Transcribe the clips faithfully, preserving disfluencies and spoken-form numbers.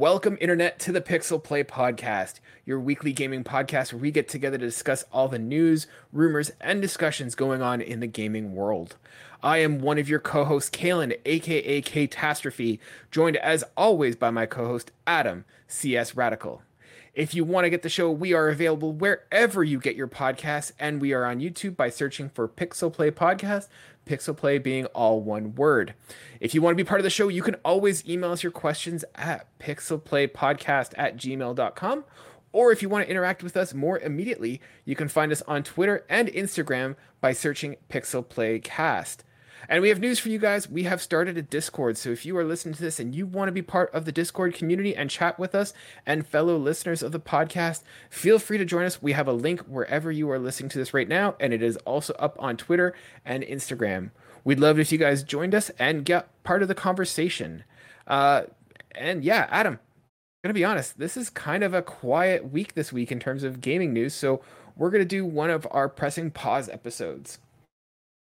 Welcome, Internet, to the Pixel Play Podcast, your weekly gaming podcast where we get together to discuss all the news, rumors, and discussions going on in the gaming world. I am one of your co-hosts, Kalen, aka Catastrophe, joined as always by my co-host, Adam, C S Radical. If you want to get the show, we are available wherever you get your podcasts, and we are on YouTube by searching for Pixel Play Podcast, Pixel Play being all one word. If you want to be part of the show, you can always email us your questions at pixelplaypodcast at gmail dot com, or if you want to interact with us more immediately, you can find us on Twitter and Instagram by searching Pixel Play Cast. And we have news for you guys. We have started a Discord, so if you are listening to this and you want to be part of the Discord community and chat with us and fellow listeners of the podcast, feel free to join us. We have a link wherever you are listening to this right now, and it is also up on Twitter and Instagram. We'd love it if you guys joined us and got part of the conversation. Uh, and yeah, Adam, I'm going to be honest, this is kind of a quiet week this week in terms of gaming news, so we're going to do one of our pressing pause episodes.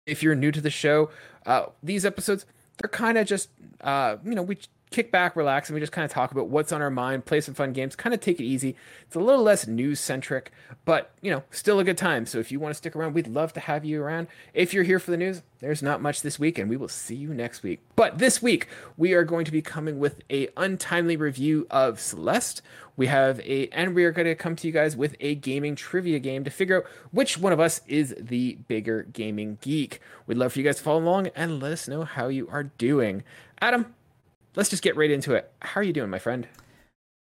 If you're new to the show, uh, these episodes, they're kind of just, uh, you know, we kick back, relax, and we just kind of talk about what's on our mind, play some fun games, kind of take it easy. It's a little less news-centric, but, you know, still a good time. So if you want to stick around, we'd love to have you around. If you're here for the news, there's not much this week, and we will see you next week. But this week, we are going to be coming with a untimely review of Celeste. We have a, and we are going to come to you guys with a gaming trivia game to figure out which one of us is the bigger gaming geek. We'd love for you guys to follow along and let us know how you are doing. Adam, let's just get right into it. How are you doing, my friend?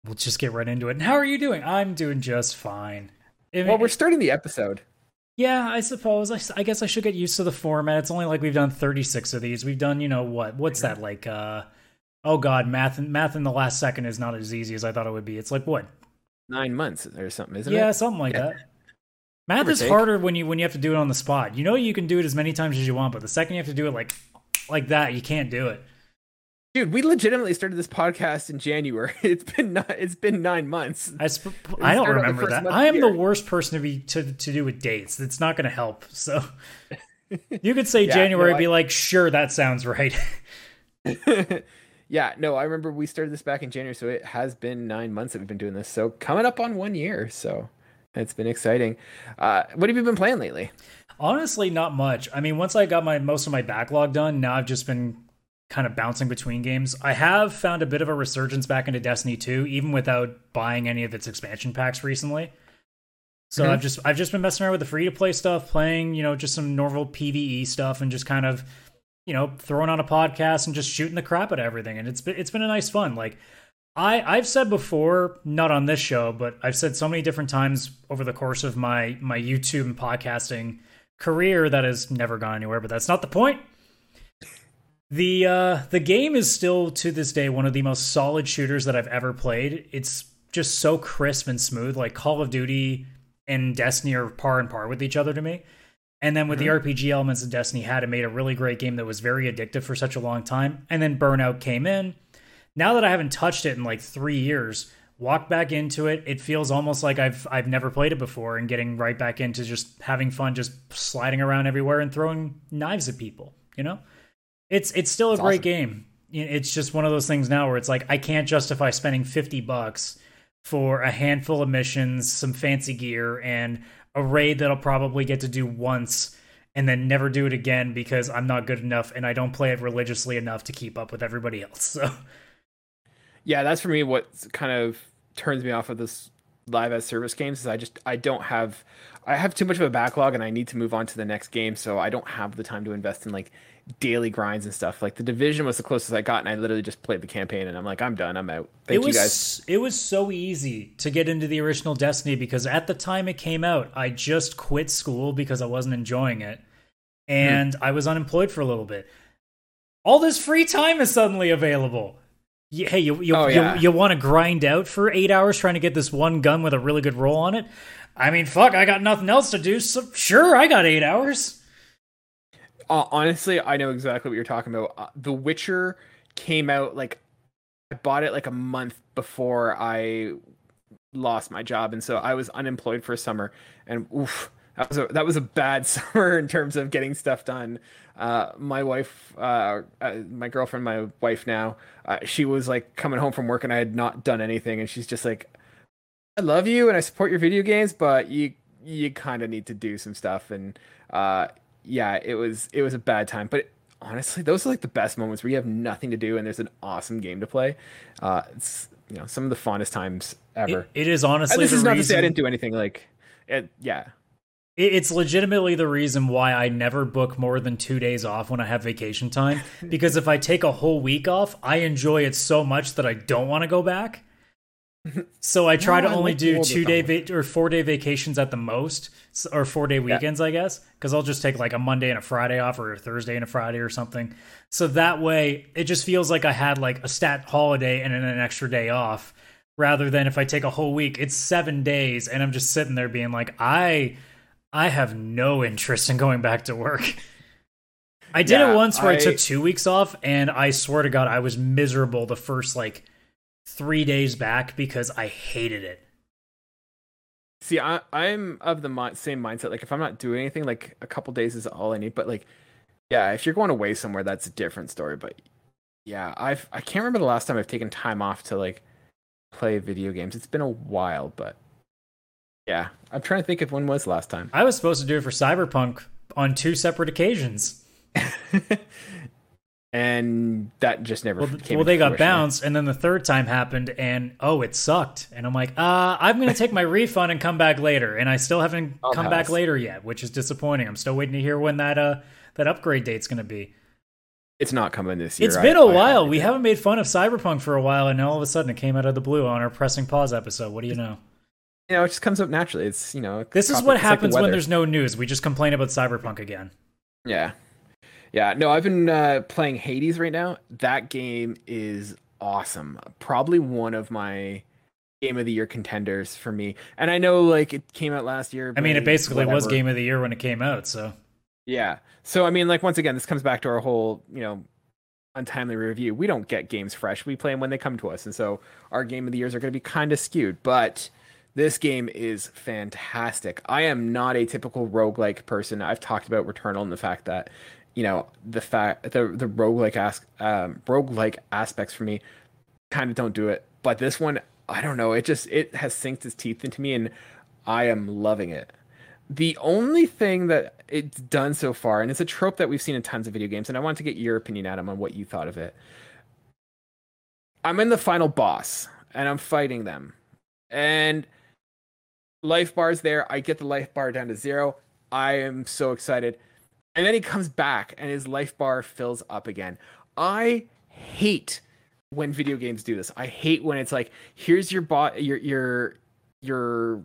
We'll just get right into it. And how are you doing? I'm doing just fine. I mean, well, we're starting the episode. Yeah, I suppose. I, I guess I should get used to the format. It's only like we've done thirty-six of these. We've done, you know, what? What's that like? Uh, Oh God, math math in the last second is not as easy as I thought it would be. It's like what, nine months or something, isn't yeah, it? Yeah, something like yeah. that. Math Never is take. harder when you when you have to do it on the spot. You know you can do it as many times as you want, but the second you have to do it like like that, you can't do it. Dude, we legitimately started this podcast in January. It's been not, it's been nine months. I sp- I don't remember that. I am the worst person to be to, to do with dates. It's not going to help. So you could say yeah, January, no, I... be like, sure, that sounds right. Yeah, no, I remember we started this back in January, so it has been nine months that we've been doing this. So coming up on one year, so it's been exciting. Uh, what have you been playing lately? Honestly, not much. I mean, once I got my most of my backlog done, now I've just been kind of bouncing between games. I have found a bit of a resurgence back into Destiny two, even without buying any of its expansion packs recently. So mm-hmm. I've just I've just been messing around with the free-to-play stuff, playing, you know, just some normal PvE stuff and just kind of, you know, throwing on a podcast and just shooting the crap at everything. And it's been, it's been a nice fun. Like I, I've said before, not on this show, but I've said so many different times over the course of my, my YouTube and podcasting career that has never gone anywhere, but that's not the point. The, uh, the game is still to this day, one of the most solid shooters that I've ever played. It's just so crisp and smooth. Like Call of Duty and Destiny are par and par with each other to me. And then with mm-hmm. the R P G elements that Destiny had, it made a really great game that was very addictive for such a long time. And then Burnout came in. Now that I haven't touched it in like three years, walked back into it, it feels almost like I've I've never played it before and getting right back into just having fun, just sliding around everywhere and throwing knives at people, you know? It's it's still a it's great awesome. game. It's just one of those things now where it's like, I can't justify spending fifty bucks for a handful of missions, some fancy gear, and a raid that I'll probably get to do once and then never do it again because I'm not good enough and I don't play it religiously enough to keep up with everybody else. So yeah, that's for me what kind of turns me off of this live as service games is I just I don't have I have too much of a backlog and I need to move on to the next game, so I don't have the time to invest in like daily grinds and stuff. Like the Division was the closest I got and I literally just played the campaign and I'm like, I'm done, I'm out. Thank it was, you guys. It was so easy to get into the original Destiny because at the time it came out, I just quit school because I wasn't enjoying it and mm. I was unemployed for a little bit. All this free time is suddenly available. Hey, you you, oh, yeah. you you want to grind out for eight hours trying to get this one gun with a really good roll on it? I mean, fuck, I got nothing else to do, so sure, I got eight hours. Uh, honestly, I know exactly what you're talking about. Uh, The Witcher came out, like, I bought it like a month before I lost my job, and so I was unemployed for a summer, and oof, that was a that was a bad summer in terms of getting stuff done. Uh, my wife, uh, uh, my girlfriend, my wife now, uh, she was like coming home from work and I had not done anything, and she's just like, "I love you and I support your video games, but you you kind of need to do some stuff." And uh, yeah, it was it was a bad time, but. It, Honestly, those are like the best moments where you have nothing to do and there's an awesome game to play. Uh, it's, you know, some of the fondest times ever. It, it is honestly. And this the is not reason, to say I didn't do anything. Like, it, yeah, it, it's legitimately the reason why I never book more than two days off when I have vacation time. Because if I take a whole week off, I enjoy it so much that I don't want to go back. So I try no, to I only do two day va- or four day vacations at the most, or four day weekends, yeah. I guess, because I'll just take like a Monday and a Friday off, or a Thursday and a Friday or something. So that way it just feels like I had like a stat holiday and then an extra day off, rather than if I take a whole week, it's seven days and I'm just sitting there being like, I, I have no interest in going back to work. I did yeah, it once where I... I took two weeks off and I swear to God, I was miserable the first like three days back because I hated it. See, I, I'm of the mo- same mindset. Like if I'm not doing anything, like a couple days is all I need. But like, yeah, if you're going away somewhere, that's a different story. But yeah, I've, I can't remember the last time I've taken time off to like play video games. It's been a while, but yeah, I'm trying to think if when was last time. I was supposed to do it for Cyberpunk on two separate occasions. And that just never well, came well they got bounced, and then the third time happened and oh it sucked, and I'm like uh I'm gonna take my refund and come back later, and I still haven't oh, come nice. back later yet, which is disappointing. I'm still waiting to hear when that uh that upgrade date's gonna be. It's not coming this year. It's been I, a I, while I, I, we haven't made fun of Cyberpunk for a while, and all of a sudden it came out of the blue on our Pressing Pause episode. What do you know? You know, it just comes up naturally. It's, you know, this is what happens like the when there's no news. We just complain about Cyberpunk again. Yeah. Yeah, no, I've been uh, playing Hades right now. That game is awesome. Probably one of my Game of the Year contenders for me. And I know, like, it came out last year. I mean, it basically whatever. was Game of the Year when it came out, so. Yeah. So, I mean, like, once again, this comes back to our whole, you know, untimely review. We don't get games fresh. We play them when they come to us. And so our Game of the Years are going to be kind of skewed. But this game is fantastic. I am not a typical roguelike person. I've talked about Returnal and the fact that, you know, the fact the the roguelike ask um roguelike aspects for me kind of don't do it, but this one, I don't know, it just it has sinked its teeth into me and I am loving it. The only thing that it's done so far, and it's a trope that we've seen in tons of video games, and I want to get your opinion, Adam, on what you thought of it. I'm in the final boss and I'm fighting them, and life bar's there. I get the life bar down to zero. I am so excited. And then he comes back and his life bar fills up again. I hate when video games do this. I hate when it's like, here's your bo- your your your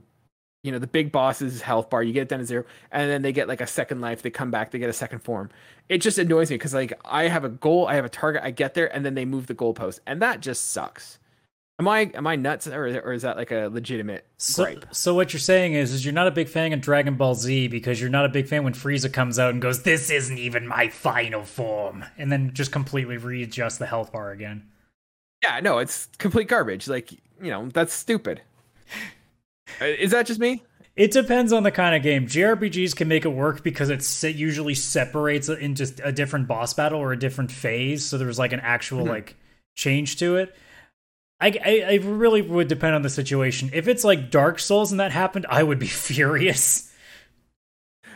you know, the big boss's health bar, you get it down to zero, and then they get like a second life, they come back, they get a second form. It just annoys me because like I have a goal, I have a target, I get there, and then they move the goalpost, and that just sucks. Am I am I nuts, or is, it, or is that like a legitimate gripe? So, so what you're saying is, is you're not a big fan of Dragon Ball Z because you're not a big fan when Frieza comes out and goes, "This isn't even my final form," and then just completely readjust the health bar again. Yeah, no, it's complete garbage. Like, you know, that's stupid. Is that just me? It depends on the kind of game. J R P Gs can make it work because it usually separates into a different boss battle or a different phase, so there's like an actual mm-hmm. like change to it. I, I really would depend on the situation. If it's like Dark Souls and that happened, I would be furious.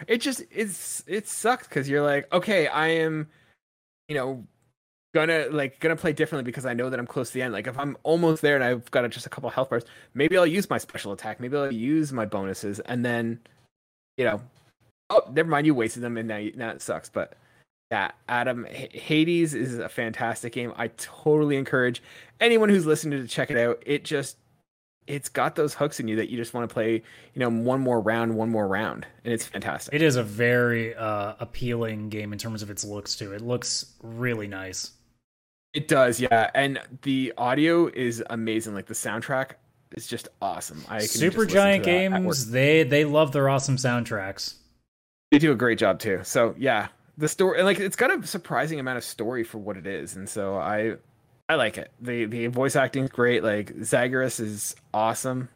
It just it's it sucks because you're like, okay, I am, you know, gonna like gonna play differently because I know that I'm close to the end. Like if I'm almost there and I've got just a couple health bars, maybe I'll use my special attack, maybe I'll use my bonuses, and then, you know, oh, never mind, you wasted them, and now you, now it sucks. But yeah, Adam, H- Hades is a fantastic game. I totally encourage anyone who's listening to check it out. It just, it's got those hooks in you that you just want to play, you know, one more round, one more round. And it's fantastic. It is a very uh, appealing game in terms of its looks, too. It looks really nice. It does, yeah. And the audio is amazing. Like, the soundtrack is just awesome. I can Super just Giant Games, they, they love their awesome soundtracks. They do a great job, too. So, yeah. The story, like, it's got a surprising amount of story for what it is, and so I, I like it. the The voice acting is great. Like Zagreus is awesome.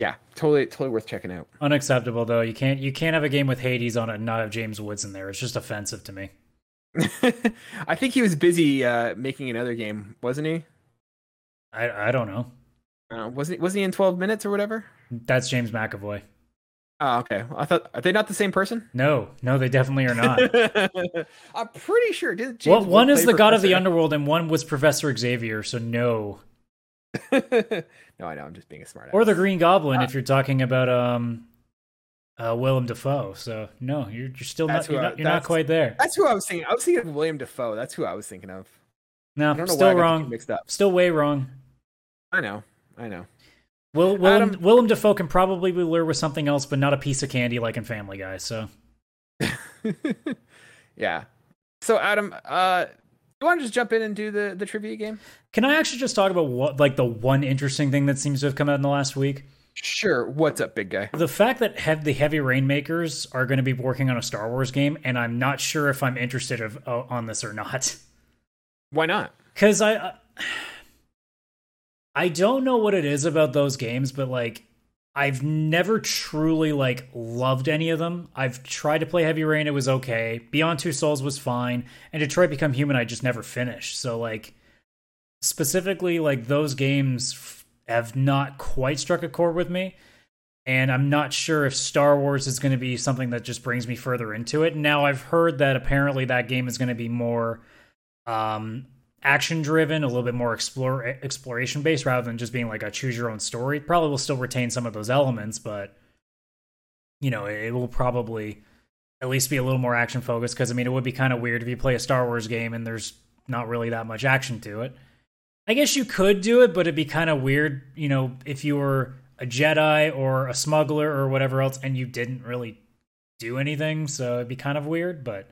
Yeah, totally, totally worth checking out. Unacceptable though. You can't, you can't have a game with Hades on it and not have James Woods in there. It's just offensive to me. I think he was busy uh, making another game, wasn't he? I I don't know. Uh, wasn't wasn't he in twelve minutes or whatever? That's James McAvoy. Oh, okay. I thought, are they not the same person? No, no, they definitely are not. I'm pretty sure. Did James well, one is the god Professor? Of the underworld, and one was Professor Xavier. So no. No, I know. I'm just being a smart ass. Or the Green Goblin, ah. if you're talking about um, uh, Willem Dafoe. So no, you're you're still that's not you're, I, not, you're not quite there. That's who I was thinking. I was thinking of William Dafoe. That's who I was thinking of. No, I don't know still why I got wrong. Mixed up. Still way wrong. I know. I know. Will, Willem, Adam, Willem Dafoe can probably be lured with something else, but not a piece of candy like in Family Guy. So, yeah. So, Adam, uh, you want to just jump in and do the, the trivia game? Can I actually just talk about what, like, the one interesting thing that seems to have come out in the last week? Sure. What's up, big guy? The fact that he- the Heavy Rain makers are going to be working on a Star Wars game, and I'm not sure if I'm interested of, uh, on this or not. Why not? Because I. Uh, I don't know what it is about those games, but, like, I've never truly, like, loved any of them. I've tried to play Heavy Rain. It was okay. Beyond Two Souls was fine. And Detroit Become Human, I just never finished. So, like, specifically, like, those games f- have not quite struck a chord with me. And I'm not sure if Star Wars is going to be something that just brings me further into it. Now, I've heard that apparently that game is going to be more... um. action-driven, a little bit more explore, exploration-based rather than just being like a choose-your-own-story. Probably will still retain some of those elements, but, you know, it will probably at least be a little more action-focused because, I mean, it would be kind of weird if you play a Star Wars game and there's not really that much action to it. I guess you could do it, but it'd be kind of weird, you know, if you were a Jedi or a smuggler or whatever else and you didn't really do anything, so it'd be kind of weird, but...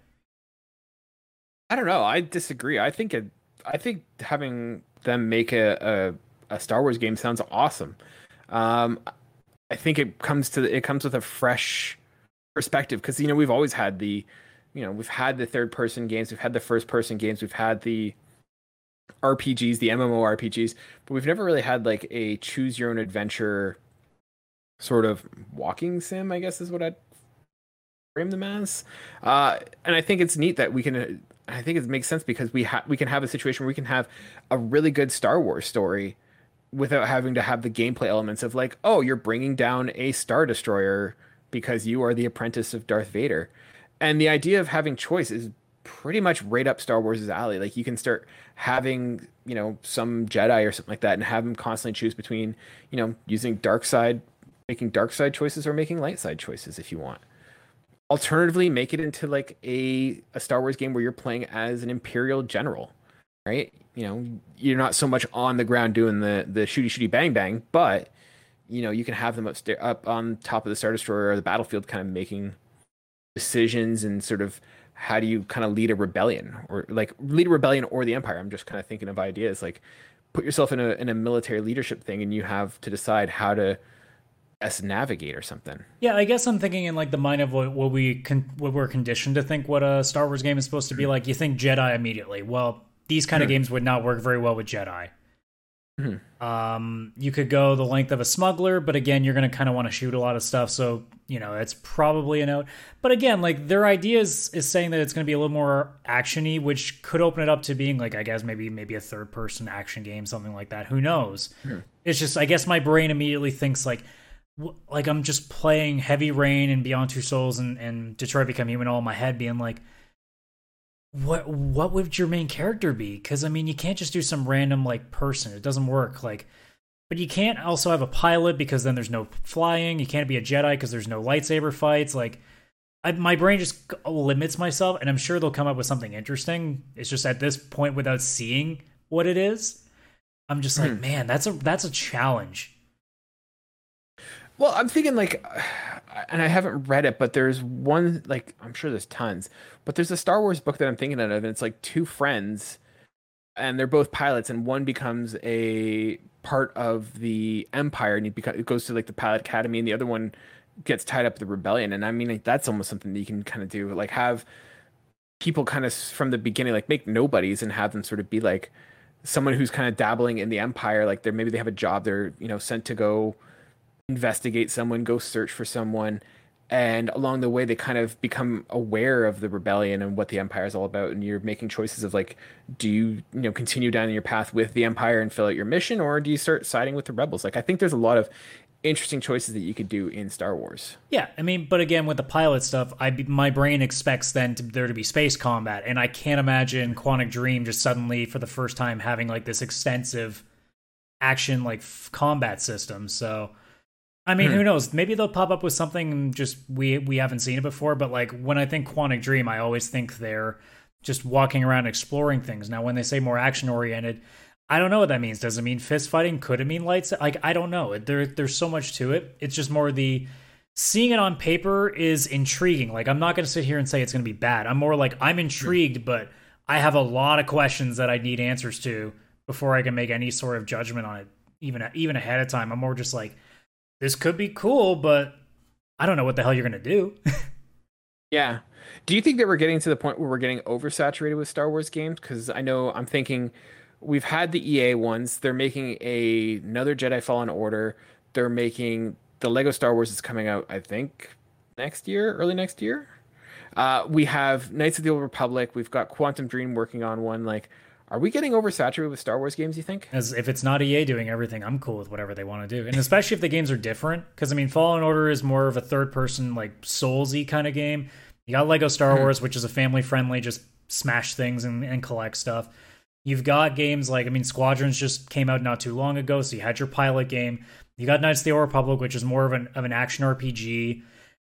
I don't know. I disagree. I think it I think having them make a, a, a Star Wars game sounds awesome. Um, I think it comes to the, it comes with a fresh perspective because, you know, we've always had the, you know, we've had the third person games, we've had the first person games, we've had the R P Gs, the M M O R P Gs, but we've never really had like a choose your own adventure sort of walking sim, I guess is what I'd frame them as. Uh, and I think it's neat that we can. I think it makes sense because we ha- we can have a situation where we can have a really good Star Wars story without having to have the gameplay elements of like, oh, you're bringing down a Star Destroyer because you are the apprentice of Darth Vader. And the idea of having choice is pretty much right up Star Wars' alley. Like you can start having, you know, some Jedi or something like that and have them constantly choose between, you know, using dark side, making dark side choices or making light side choices if you want. Alternatively, make it into like a, a Star Wars game where you're playing as an Imperial general, right? You know, you're not so much on the ground doing the, the shooty shooty bang bang, but, you know, you can have them up, up on top of the Star Destroyer or the battlefield kind of making decisions and sort of how do you kind of lead a rebellion or like lead a rebellion or the Empire. I'm just kind of thinking of ideas like put yourself in a in a military leadership thing and you have to decide how to S navigate or something. Yeah, I guess I'm thinking in like the mind of what, what we con- what we're conditioned to think what a Star Wars game is supposed to be like. You think Jedi immediately. Well, these kind mm-hmm. of games would not work very well with Jedi. Mm-hmm. Um, you could go the length of a smuggler, but again, you're going to kind of want to shoot a lot of stuff. So, you know, it's probably a note. But again, like their idea is, is saying that it's going to be a little more action-y, which could open it up to being like, I guess maybe maybe a third person action game, something like that. Who knows? Mm-hmm. It's just, I guess my brain immediately thinks like, like I'm just playing Heavy Rain and Beyond Two Souls and, and Detroit Become Human all in my head being like, what what would your main character be? Because, I mean, you can't just do some random, like, person. It doesn't work. Like, but you can't also have a pilot because then there's no flying. You can't be a Jedi because there's no lightsaber fights. Like, I, my brain just limits myself, and I'm sure they'll come up with something interesting. It's just at this point, without seeing what it is, I'm just like, mm. man, that's a that's a challenge. Well, I'm thinking like, and I haven't read it, but there's one, like, I'm sure there's tons, but there's a Star Wars book that I'm thinking of, and it's like two friends, and they're both pilots, and one becomes a part of the Empire, and he becomes, it goes to like the Pilot Academy, and the other one gets tied up with the Rebellion. And I mean, like, that's almost something that you can kind of do, like have people kind of from the beginning, like make nobodies and have them sort of be like someone who's kind of dabbling in the Empire. Like they're, maybe they have a job, they're, you know, sent to go investigate someone, go search for someone. And along the way, they kind of become aware of the rebellion and what the Empire is all about. And you're making choices of, like, do you, you know, continue down your path with the Empire and fill out your mission, or do you start siding with the rebels? Like, I think there's a lot of interesting choices that you could do in Star Wars. Yeah, I mean, but again, with the pilot stuff, I my brain expects then to, there to be space combat, and I can't imagine Quantic Dream just suddenly for the first time having like this extensive action like f- combat system. So, I mean, hmm. who knows? Maybe they'll pop up with something just we we haven't seen it before. But like when I think Quantic Dream, I always think they're just walking around exploring things. Now, when they say more action oriented, I don't know what that means. Does it mean fist fighting? Could it mean lights? Like, I don't know. There, there's so much to it. It's just more the seeing it on paper is intriguing. Like, I'm not going to sit here and say it's going to be bad. I'm more like, I'm intrigued, but I have a lot of questions that I need answers to before I can make any sort of judgment on it, even, even ahead of time. I'm more just like, this could be cool, but I don't know what the hell you're going to do. Yeah. Do you think that we're getting to the point where we're getting oversaturated with Star Wars games? Because I know I'm thinking... We've had the E A ones. They're making a, another Jedi Fallen Order. They're making the Lego Star Wars is coming out, I think, next year, early next year. Uh, we have Knights of the Old Republic. We've got Quantum Dream working on one. Like, are we getting oversaturated with Star Wars games, you think? As if it's not E A doing everything, I'm cool with whatever they want to do. And especially if the games are different. Because, I mean, Fallen Order is more of a third-person, like, Souls-y kind of game. You got Lego Star Wars, which is a family-friendly, just smash things and, and collect stuff. You've got games like, I mean, Squadrons just came out not too long ago, so you had your pilot game. You got Knights of the Old Republic, which is more of an of an action R P G.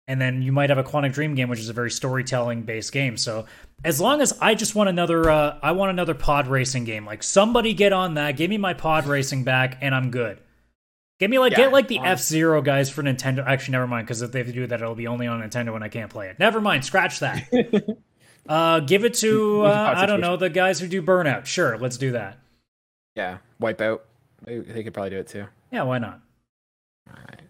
And then you might have a Quantic Dream game, which is a very storytelling-based game. So as long as I just want another, uh, I want another pod racing game. Like, somebody get on that, give me my pod racing back, and I'm good. Give me like, yeah, get like the F-Zero guys for Nintendo. Actually, never mind, because if they have to do that, it'll be only on Nintendo and I can't play it. Never mind, scratch that. Uh, give it to, uh, I don't know, the guys who do Burnout. Sure, let's do that. Yeah, Wipeout. They, they could probably do it too. Yeah, why not? All right,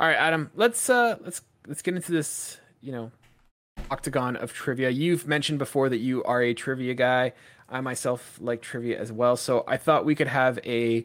all right, Adam. Let's uh, let's let's get into this, you know, octagon of trivia. You've mentioned before that you are a trivia guy. I myself like trivia as well, so I thought we could have a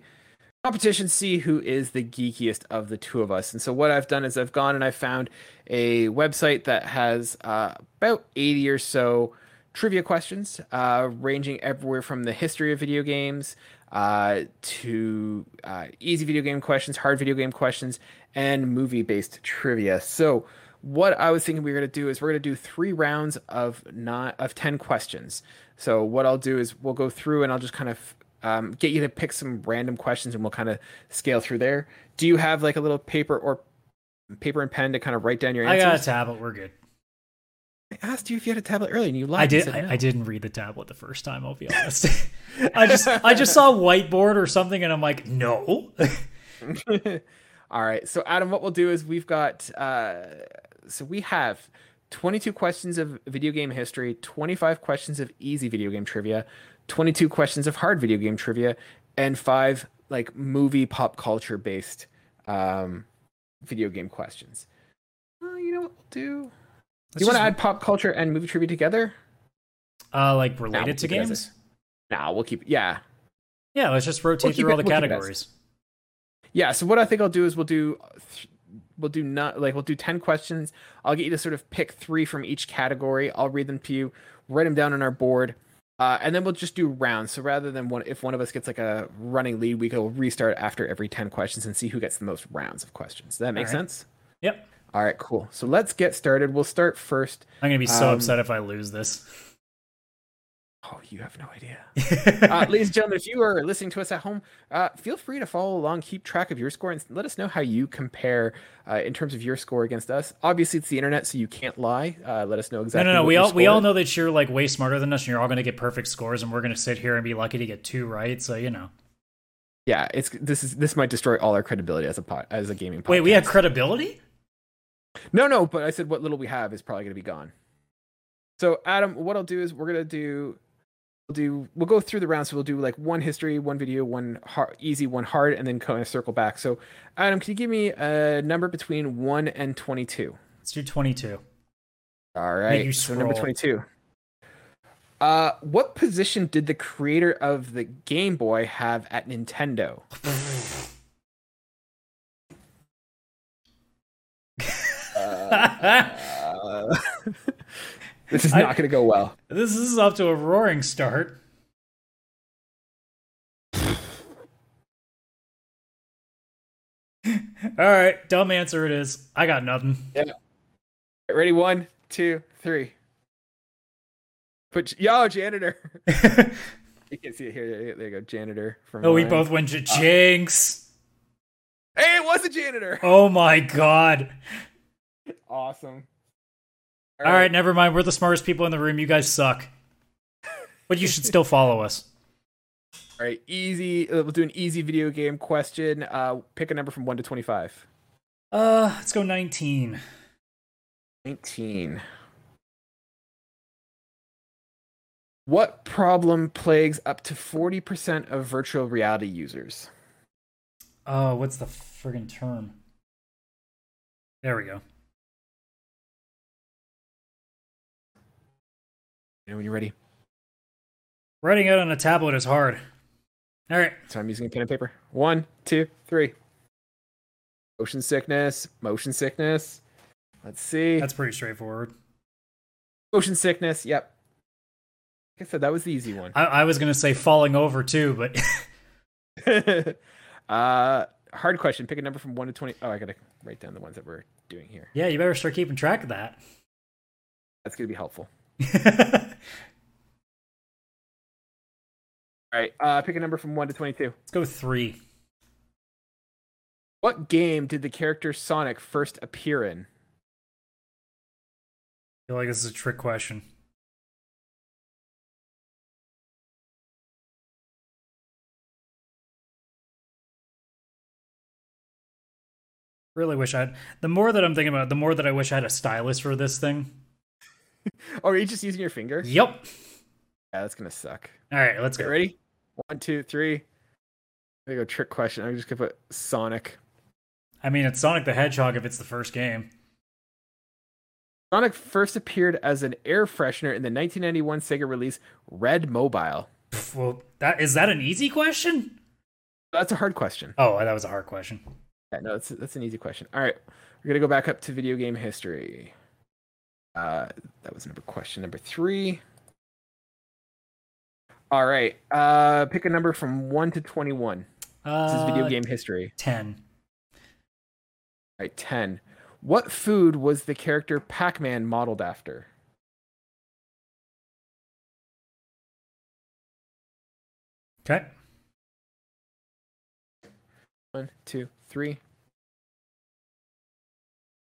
competition, see who is the geekiest of the two of us. And so what I've done is I've gone and I've found a website that has uh, about eighty or so trivia questions, uh, ranging everywhere from the history of video games uh, to uh, easy video game questions, hard video game questions, and movie-based trivia. So what I was thinking we were going to do is we're going to do three rounds of not of ten questions. So what I'll do is we'll go through and I'll just kind of Um, get you to pick some random questions and we'll kind of scale through there. Do you have like a little paper or paper and pen to kind of write down your answers? I got a tablet. We're good. I asked you if you had a tablet earlier and you lied. I did. No. I, I didn't read the tablet the first time. I'll be honest. I just, I just saw whiteboard or something and I'm like, no. All right. So Adam, what we'll do is we've got, uh, so we have twenty-two questions of video game history, twenty-five questions of easy video game trivia, twenty-two questions of hard video game trivia, and five like movie pop culture based um, video game questions. Uh, you know what we'll do? Let's do you want to add pop culture and movie trivia together? Uh, like related nah, to games? Nah, we'll keep. Yeah. Yeah. Let's just rotate we'll through it, all the we'll categories. Yeah. So what I think I'll do is we'll do th- we'll do not like we'll do ten questions. I'll get you to sort of pick three from each category. I'll read them to you, write them down on our board. Uh, and then we'll just do rounds. So rather than one, if one of us gets like a running lead, we can restart after every ten questions and see who gets the most rounds of questions. Does that make All right. sense? Yep. All right, cool. So let's get started. We'll start first. I'm going to be so um, upset if I lose this. Oh, you have no idea. uh, ladies and gentlemen, if you are listening to us at home, uh, feel free to follow along, keep track of your score, and let us know how you compare uh, in terms of your score against us. Obviously, it's the internet, so you can't lie. Uh, let us know exactly. No, no, no. We all we all know that you're like way smarter than us, and you're all going to get perfect scores, and we're going to sit here and be lucky to get two right. So you know. Yeah, it's this is this might destroy all our credibility as a pod, as a gaming podcast. Wait, we have credibility? No, no. But I said what little we have is probably going to be gone. So Adam, what I'll do is we're going to do. do we'll go through the rounds, so we'll do like one history, one video, one hard, easy, one hard, and then kind of circle back. So Adam, can you give me a number between one and twenty-two? Let's do twenty-two. All right, so number twenty-two. Uh what position did the creator of the Game Boy have at Nintendo? uh, this is not going to go well. This is off to a roaring start. All right, dumb answer it is. I got nothing. Yeah. Ready? One, two, three. Put yo janitor. You can see it here. There you go, janitor. From oh, mine. We both went to Jinx. Uh, hey, it was a janitor. Oh my god. Awesome. All, All right. right, never mind. We're the smartest people in the room. You guys suck, but you should still follow us. All right, easy. We'll do an easy video game question. Uh, pick a number from one to twenty-five. Uh, let's go nineteen. Nineteen. What problem plagues up to forty percent of virtual reality users? Oh, what's the friggin' term? There we go. And when you're ready. Writing out on a tablet is hard. All right. So I'm using a pen and paper. One, two, three. Motion sickness. Motion sickness. Let's see. That's pretty straightforward. Motion sickness. Yep. Like I said, that was the easy one. I, I was going to say falling over too, but. uh, hard question. Pick a number from one to twenty. Oh, I got to write down the ones that we're doing here. Yeah, you better start keeping track of that. That's going to be helpful. All right, uh, pick a number from one to twenty-two. Let's go with three. What game did the character Sonic first appear in? I feel like this is a trick question. Really wish I'd... The more that I'm thinking about it, the more that I wish I had a stylus for this thing. Oh, are you just using your finger? Yep. Yeah, that's going to suck. All right, let's okay, go. Ready? One, two, three. There you go, trick question. I'm just going to put Sonic. I mean, it's Sonic the Hedgehog if it's the first game. Sonic first appeared as an air freshener in the nineteen ninety-one Sega release Red Mobile. Well, that is that an easy question? That's a hard question. Oh, that was a hard question. Yeah, no, that's, that's an easy question. All right, we're going to go back up to video game history. Uh, that was number question number three. All right, uh, pick a number from one to twenty-one. Uh, this is video game history. ten. All right, ten. What food was the character Pac-Man modeled after? Okay. One, two, three.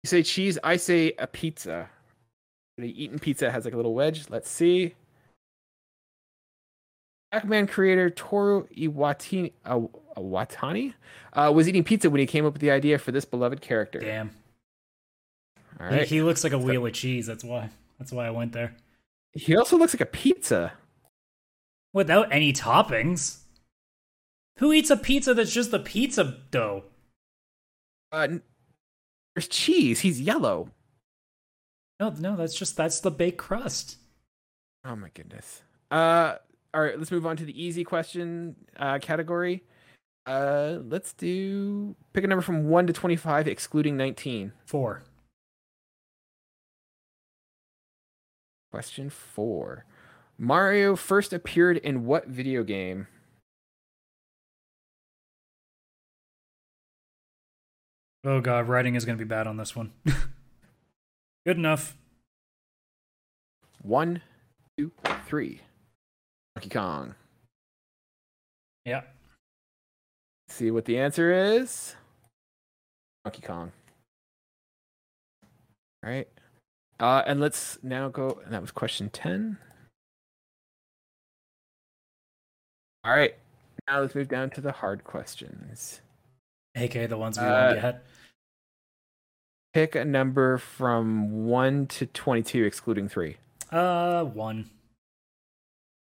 You say cheese, I say a pizza. The eaten pizza has like a little wedge. Let's see. Pac-Man creator Toru Iwatani, uh, Iwatani? Uh, was eating pizza when he came up with the idea for this beloved character. Damn. All right. He, he looks like a so, wheel of cheese. That's why. That's why I went there. He also looks like a pizza. Without any toppings? Who eats a pizza that's just the pizza dough? Uh, there's cheese. He's yellow. No, no, that's just, that's the baked crust. Oh my goodness. Uh... All right, let's move on to the easy question uh, category. Uh, let's do... Pick a number from one to twenty-five, excluding nineteen. Four. Question four. Mario first appeared in what video game? Oh, God, writing is going to be bad on this one. Good enough. One, two, three. Donkey Kong. Yeah. See what the answer is. Donkey Kong. All right. Uh, and let's now go. And that was question ten. All right. Now let's move down to the hard questions. A K A the ones we already uh, had. Pick a number from one to twenty-two, excluding three. Uh, one.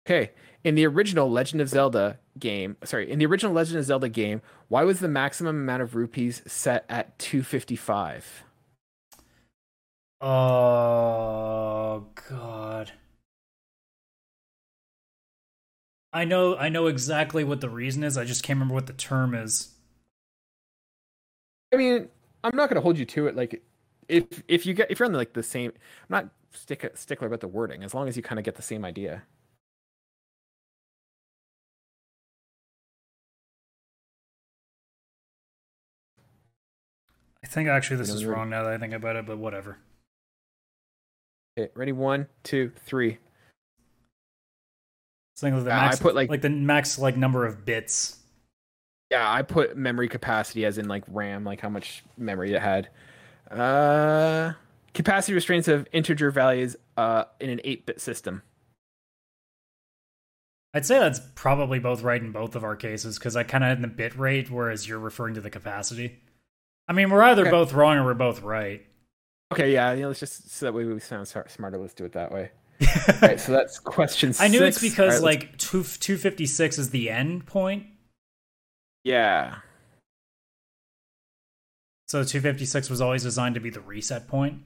Okay, in the original Legend of Zelda game, sorry, in the original Legend of Zelda game, why was the maximum amount of rupees set at two hundred fifty-five? Oh God, I know, I know exactly what the reason is. I just can't remember what the term is. I mean, I'm not going to hold you to it. Like, if if you get if you're on like the same, I'm not stick, stickler about the wording, as long as you kind of get the same idea. I think actually this is wrong now that I think about it, but whatever. Okay, ready? One, two, three. Something like the max, uh, I put like, like the max like number of bits. Yeah, I put memory capacity as in like RAM, like how much memory it had. Uh, capacity restraints of integer values uh, in an eight-bit system. I'd say that's probably both right in both of our cases, because I kind of had the bit rate, whereas you're referring to the capacity. I mean, we're either okay. both wrong or we're both right. Okay, yeah, you know, let's just, so that way we sound smarter, let's do it that way. All right, so that's question six. I knew it's because, right, like, two, two fifty-six is the end point. Yeah. So two fifty-six was always designed to be the reset point.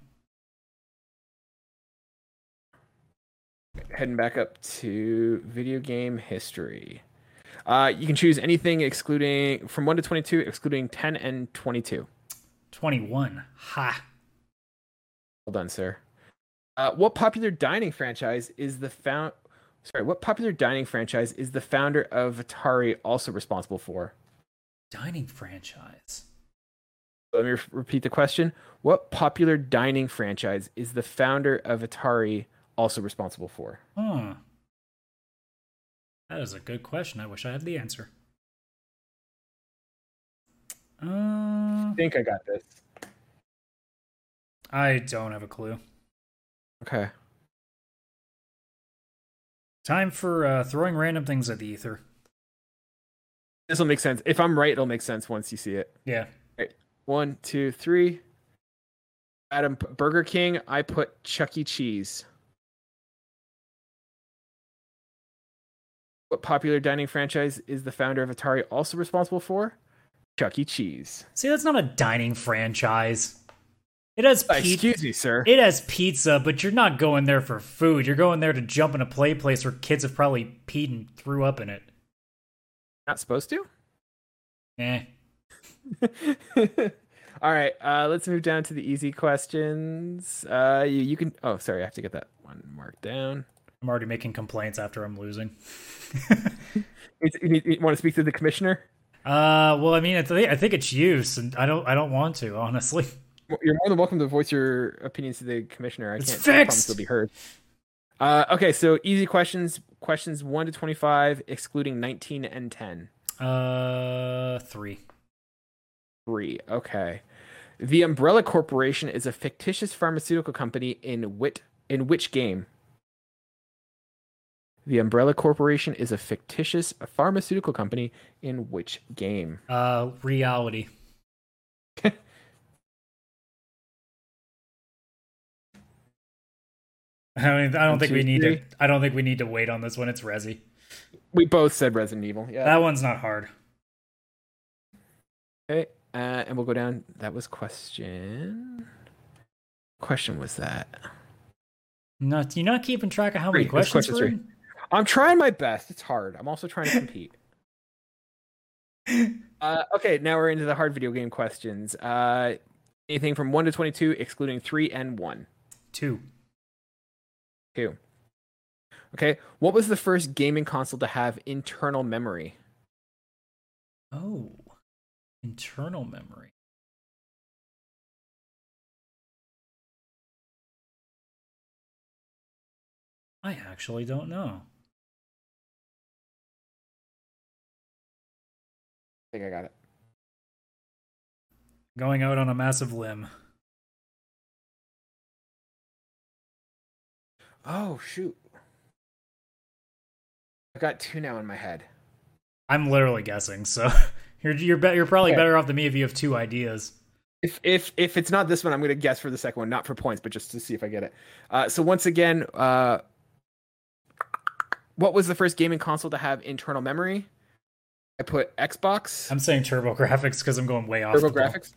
Heading back up to video game history. Uh, you can choose anything excluding from one to twenty-two, excluding ten and twenty-two. twenty-one. Ha. Well done, sir. Uh, what popular dining franchise is the found? Sorry, what popular dining franchise is the founder of Atari also responsible for? Dining franchise. Let me re- repeat the question. What popular dining franchise is the founder of Atari also responsible for? Huh. That is a good question. I wish I had the answer. Uh, I think I got this. I don't have a clue. Okay. Time for uh, throwing random things at the ether. This will make sense. If I'm right, it'll make sense once you see it. Yeah. One, two, three. Adam, Burger King. I put Chuck E. Cheese. What popular dining franchise is the founder of Atari also responsible for? Chuck E. Cheese. See, that's not a dining franchise. It has pizza. Excuse me, sir. It has pizza, but you're not going there for food. You're going there to jump in a play place where kids have probably peed and threw up in it. Not supposed to? Eh. All right, uh, let's move down to the easy questions. Uh, you, you can. Oh, sorry, I have to get that one marked down. I'm already making complaints after I'm losing. you, you, you want to speak to the commissioner? Uh, well, I mean, I, th- I think it's you, so I don't. I don't want to, honestly. You're more than welcome to voice your opinions to the commissioner. I it's can't. Fixed. They'll be heard. Uh, okay, so easy questions. Questions one to twenty-five, excluding nineteen and ten. Uh, three. Three. Okay. The Umbrella Corporation is a fictitious pharmaceutical company in wit in which game? The Umbrella Corporation is a fictitious pharmaceutical company in which game? Uh, reality. I mean, I don't think we need to. I don't think we need to wait on this one. It's Resi. We both said Resident Evil. Yeah, that one's not hard. Okay. Uh, and we'll go down. That was question. Question was that? Not you're not keeping track of how many three. questions. Question three. I'm trying my best. It's hard. I'm also trying to compete. uh, okay, now we're into the hard video game questions. Uh, anything from one to twenty-two, excluding three and one. Two. Two. Okay. What was the first gaming console to have internal memory? Oh. Internal memory. I actually don't know. I think I got it. Going out on a massive limb. Oh, shoot. I got two now in my head. I'm literally guessing, so... You're you're, be- you're probably okay. better off than me if you have two ideas. If if if it's not this one, I'm going to guess for the second one, not for points, but just to see if I get it. Uh, so once again, uh, what was the first gaming console to have internal memory? I put Xbox. I'm saying TurboGrafx because I'm going way off. TurboGrafx.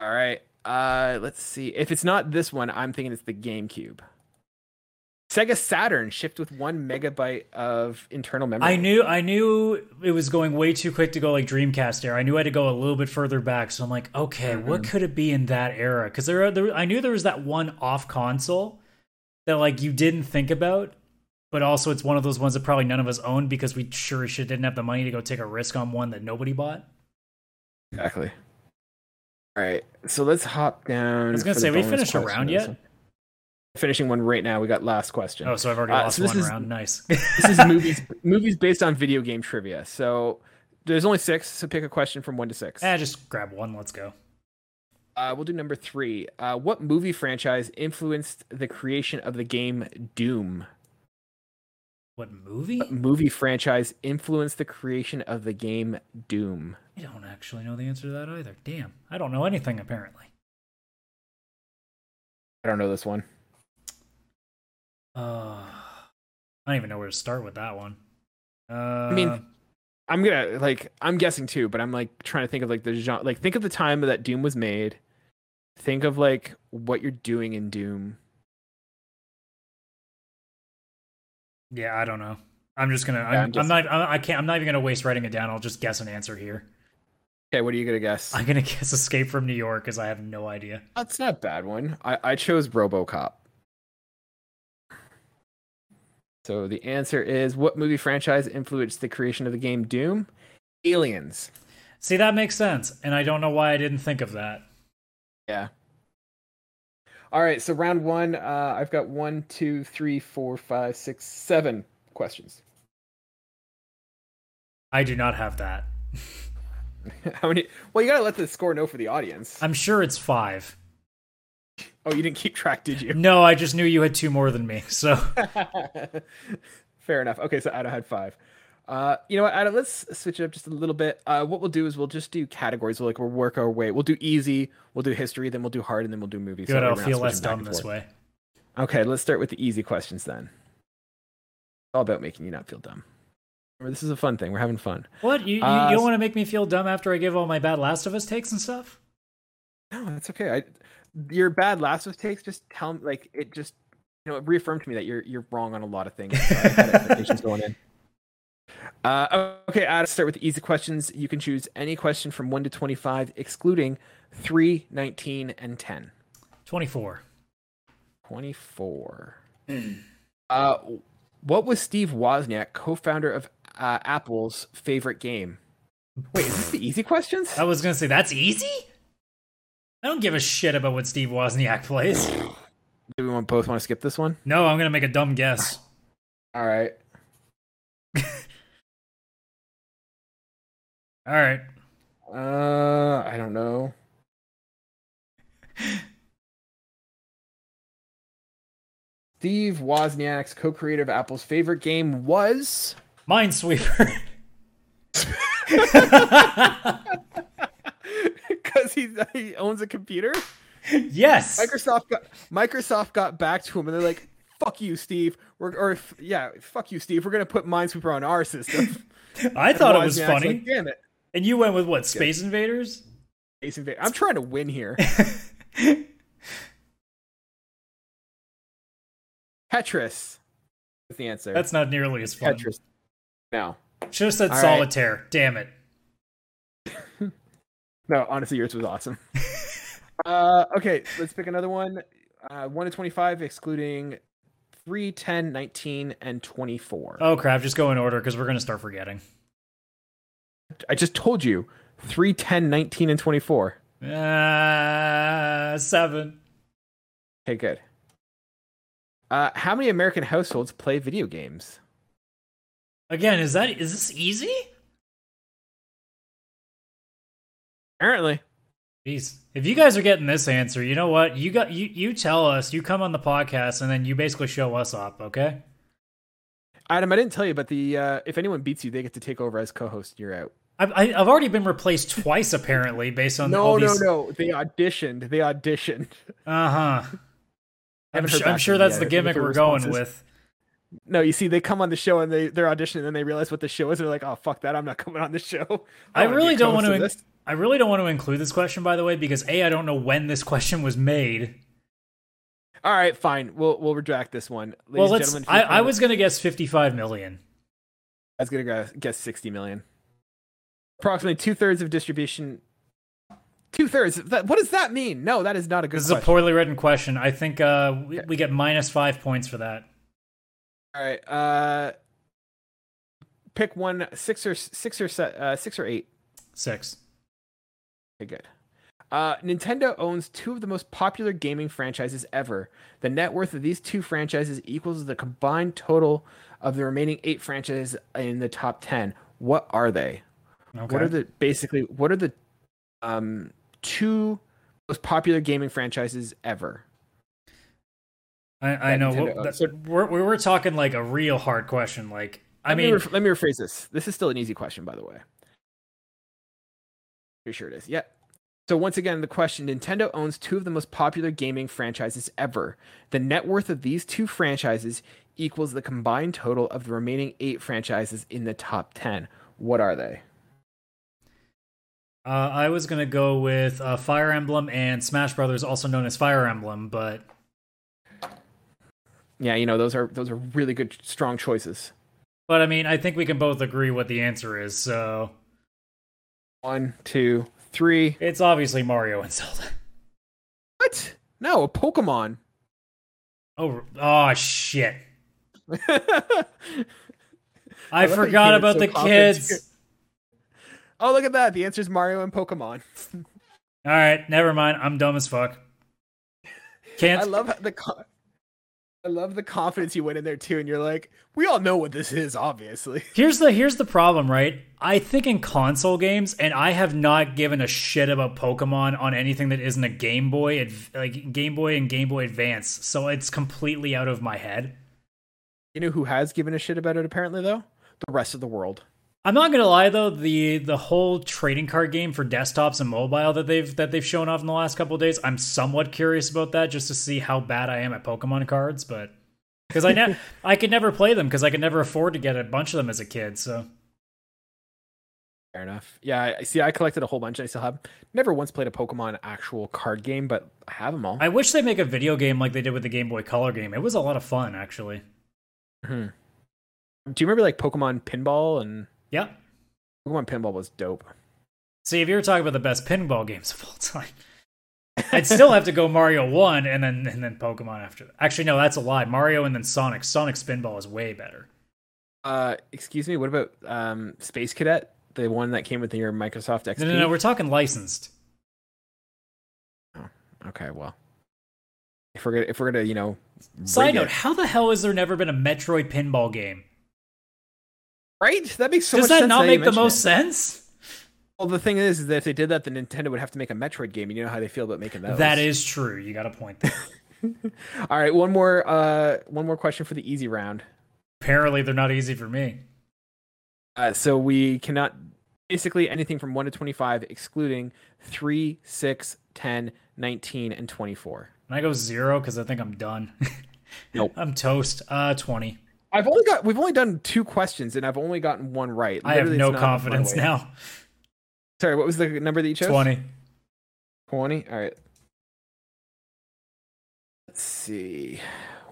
All right. Uh, let's see. If it's not this one, I'm thinking it's the GameCube. Sega Saturn shipped with one megabyte of internal memory. I knew I knew it was going way too quick to go like Dreamcast era. I knew I had to go a little bit further back. So I'm like, okay, mm-hmm. what could it be in that era? Because there, there, I knew there was that one off console that like you didn't think about, but also it's one of those ones that probably none of us owned because we sure as shit didn't have the money to go take a risk on one that nobody bought. Exactly. All right, so let's hop down. I was gonna say, we finished a round yet? Finishing one right now. We got last question. Oh, so I've already uh, lost so one is, round. Nice. This is movies movies based on video game trivia. So there's only six, so pick a question from one to six. Eh, just grab one. Let's go. Uh, we'll do number three. Uh, what movie franchise influenced the creation of the game Doom? What movie? What movie franchise influenced the creation of the game Doom? I don't actually know the answer to that either. Damn. I don't know anything, apparently. I don't know this one. Uh, I don't even know where to start with that one. Uh, I mean, I'm gonna like I'm guessing too, but I'm like trying to think of like the genre. Like, think of the time that Doom was made. Think of like what you're doing in Doom. Yeah, I don't know. I'm just gonna. Yeah, I'm, I'm, just, I'm not. I can't. I'm not even gonna waste writing it down. I'll just guess an answer here. Okay, what are you gonna guess? I'm gonna guess Escape from New York because I have no idea. That's not a bad one. I, I chose RoboCop. So the answer is, what movie franchise influenced the creation of the game Doom? Aliens. See, that makes sense. And I don't know why I didn't think of that. Yeah. All right. So round one, uh, I've got one, two, three, four, five, six, seven questions. I do not have that. How many? Well, you got to let the score know for the audience. I'm sure it's five. Oh, you didn't keep track, did you? No, I just knew you had two more than me, so. Fair enough. Okay, so Adam had five. Uh, you know what, Adam, let's switch it up just a little bit. Uh, what we'll do is we'll just do categories. We'll, like, we'll work our way. We'll do easy, we'll do history, then we'll do hard, and then we'll do movies. Good, so I'll feel less dumb this way. Okay, let's start with the easy questions then. It's all about making you not feel dumb. Remember, this is a fun thing. We're having fun. What? You, you, uh, you don't want to make me feel dumb after I give all my bad Last of Us takes and stuff? No, that's okay. I... Your bad Last of Us takes, just tell me, like, it just, you know, it reaffirmed to me that you're you're wrong on a lot of things. So I had expectations going in. Uh, okay, I'll start with the easy questions. You can choose any question from one to twenty-five, excluding three, nineteen, and ten. twenty-four. twenty-four. uh, what was Steve Wozniak, co-founder of uh, Apple's favorite game? Wait, is this the easy questions? I was going to say, that's easy? I don't give a shit about what Steve Wozniak plays. Do we want, both want to skip this one? No, I'm going to make a dumb guess. All right. All right. Uh, I don't know. Steve Wozniak's co-creator of Apple's favorite game was... Minesweeper. Because he, he owns a computer? Yes. Microsoft got, Microsoft got back to him and they're like, fuck you, Steve. We're, or, yeah, fuck you, Steve. We're going to put Minesweeper on our system. I and thought Wozniak's it was funny. Like, damn it. And you went with what, Space yeah. Invaders? Space Invaders. I'm trying to win here. Tetris is the answer. That's not nearly as fun. Tetris. No. Should have said All Solitaire. Right. Damn it. No, honestly, yours was awesome. uh, okay, let's pick another one. Uh, one to twenty-five, excluding three, ten, nineteen, and twenty-four. Oh, crap. Just go in order because we're going to start forgetting. I just told you. three, ten, nineteen, and twenty-four. Uh, seven. Okay, good. Uh, how many American households play video games? Again, is that is this easy? Apparently. Jeez. If you guys are getting this answer, you know what? You got you, you tell us, you come on the podcast, and then you basically show us up, okay? Adam, I didn't tell you, but the uh, if anyone beats you, they get to take over as co-host. You're out. I've, I've already been replaced twice, apparently, based on no, all these... No, no, no. They auditioned. They auditioned. Uh-huh. I'm, sh- I'm sure that's the gimmick we're responses. going with. No, you see, they come on the show and they, they're auditioning, and then they realize what the show is, and they're like, oh, fuck that. I'm not coming on the show. I, I really don't want to... This. I really don't want to include this question, by the way, because A, I don't know when this question was made. All right, fine. We'll we'll retract this one. Ladies well, let's. And I, I was gonna guess fifty-five million. I was gonna guess sixty million. Approximately two thirds of distribution. Two thirds. What does that mean? No, that is not a good. This question. Is a poorly written question. I think uh, we, okay. we get minus five points for that. All right. Uh, pick one. Six or six or uh, six or eight. Six. Okay, good. Uh, Nintendo owns two of the most popular gaming franchises ever. The net worth of these two franchises equals the combined total of the remaining eight franchises in the top ten. What are they? Okay. What are the basically? What are the um, two most popular gaming franchises ever? I, I know. Well, that, we're we're talking like a real hard question. Like I let mean, me re- let me rephrase this. This is still an easy question, by the way. Pretty sure it is. Yep. So once again, the question, Nintendo owns two of the most popular gaming franchises ever. The net worth of these two franchises equals the combined total of the remaining eight franchises in the top ten. What are they? Uh, I was going to go with uh, Fire Emblem and Smash Brothers, also known as Fire Emblem, but... Yeah, you know, those are those are really good, strong choices. But, I mean, I think we can both agree what the answer is, so... One, two... Three. It's obviously Mario and Zelda. What? No, a Pokemon. Oh, oh shit. I, I forgot about so the kids. Too. Oh, look at that. The answer is Mario and Pokemon. All right, never mind. I'm dumb as fuck. Can't. I love the co- I love the confidence you went in there too, and you're like, we all know what this is, obviously. Here's the here's the problem, right? I think in console games, and I have not given a shit about Pokemon on anything that isn't a Game Boy, like Game Boy and Game Boy Advance, so it's completely out of my head. You know who has given a shit about it apparently though? The rest of the world. I'm not gonna lie though, the the whole trading card game for desktops and mobile that they've that they've shown off in the last couple of days, I'm somewhat curious about that just to see how bad I am at Pokemon cards, but because I ne- I could never play them because I could never afford to get a bunch of them as a kid. So fair enough. Yeah, I see. I collected a whole bunch. I still have never once played a Pokemon actual card game, but I have them all. I wish they make a video game like they did with the Game Boy Color game. It was a lot of fun actually. Hmm. Do you remember like Pokemon Pinball and? Yeah. Pokemon Pinball was dope. See, if you were talking about the best pinball games of all time, I'd still have to go Mario one and then and then Pokemon after that. Actually, no, that's a lie. Mario and then Sonic. Sonic's Pinball is way better. Uh, excuse me, what about um, Space Cadet? The one that came with your Microsoft X P? No, no, no, we're talking licensed. Oh, okay, well. If we're gonna, if we're gonna, you know... Side note, it. How the hell has there never been a Metroid pinball game? Right? That makes so Does much sense. Does that not make the most it. sense? Well, the thing is, is that if they did that, then Nintendo would have to make a Metroid game. And you know how they feel about making those. That is true. You got a point there. All right, one more uh, one more question for the easy round. Apparently, they're not easy for me. Uh, so we cannot... Basically, anything from one to twenty-five, excluding three, six, ten, nineteen, and twenty-four. And I go zero because I think I'm done. Nope. I'm toast. Uh, twenty. I've only got we've only done two questions and I've only gotten one right. Literally, I have no confidence now. Sorry, what was the number that you chose? Twenty. Twenty? All right. Let's see.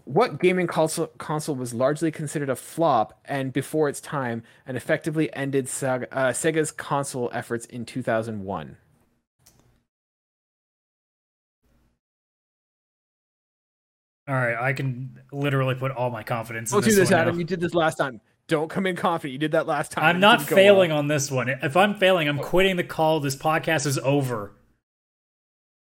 What gaming console console was largely considered a flop and before its time and effectively ended Saga, uh, Sega's console efforts in two thousand one? All right, I can literally put all my confidence Don't in this Don't do this, Adam. Now. You did this last time. Don't come in confident. You did that last time. I'm not failing on. on this one. If I'm failing, I'm quitting the call. This podcast is over.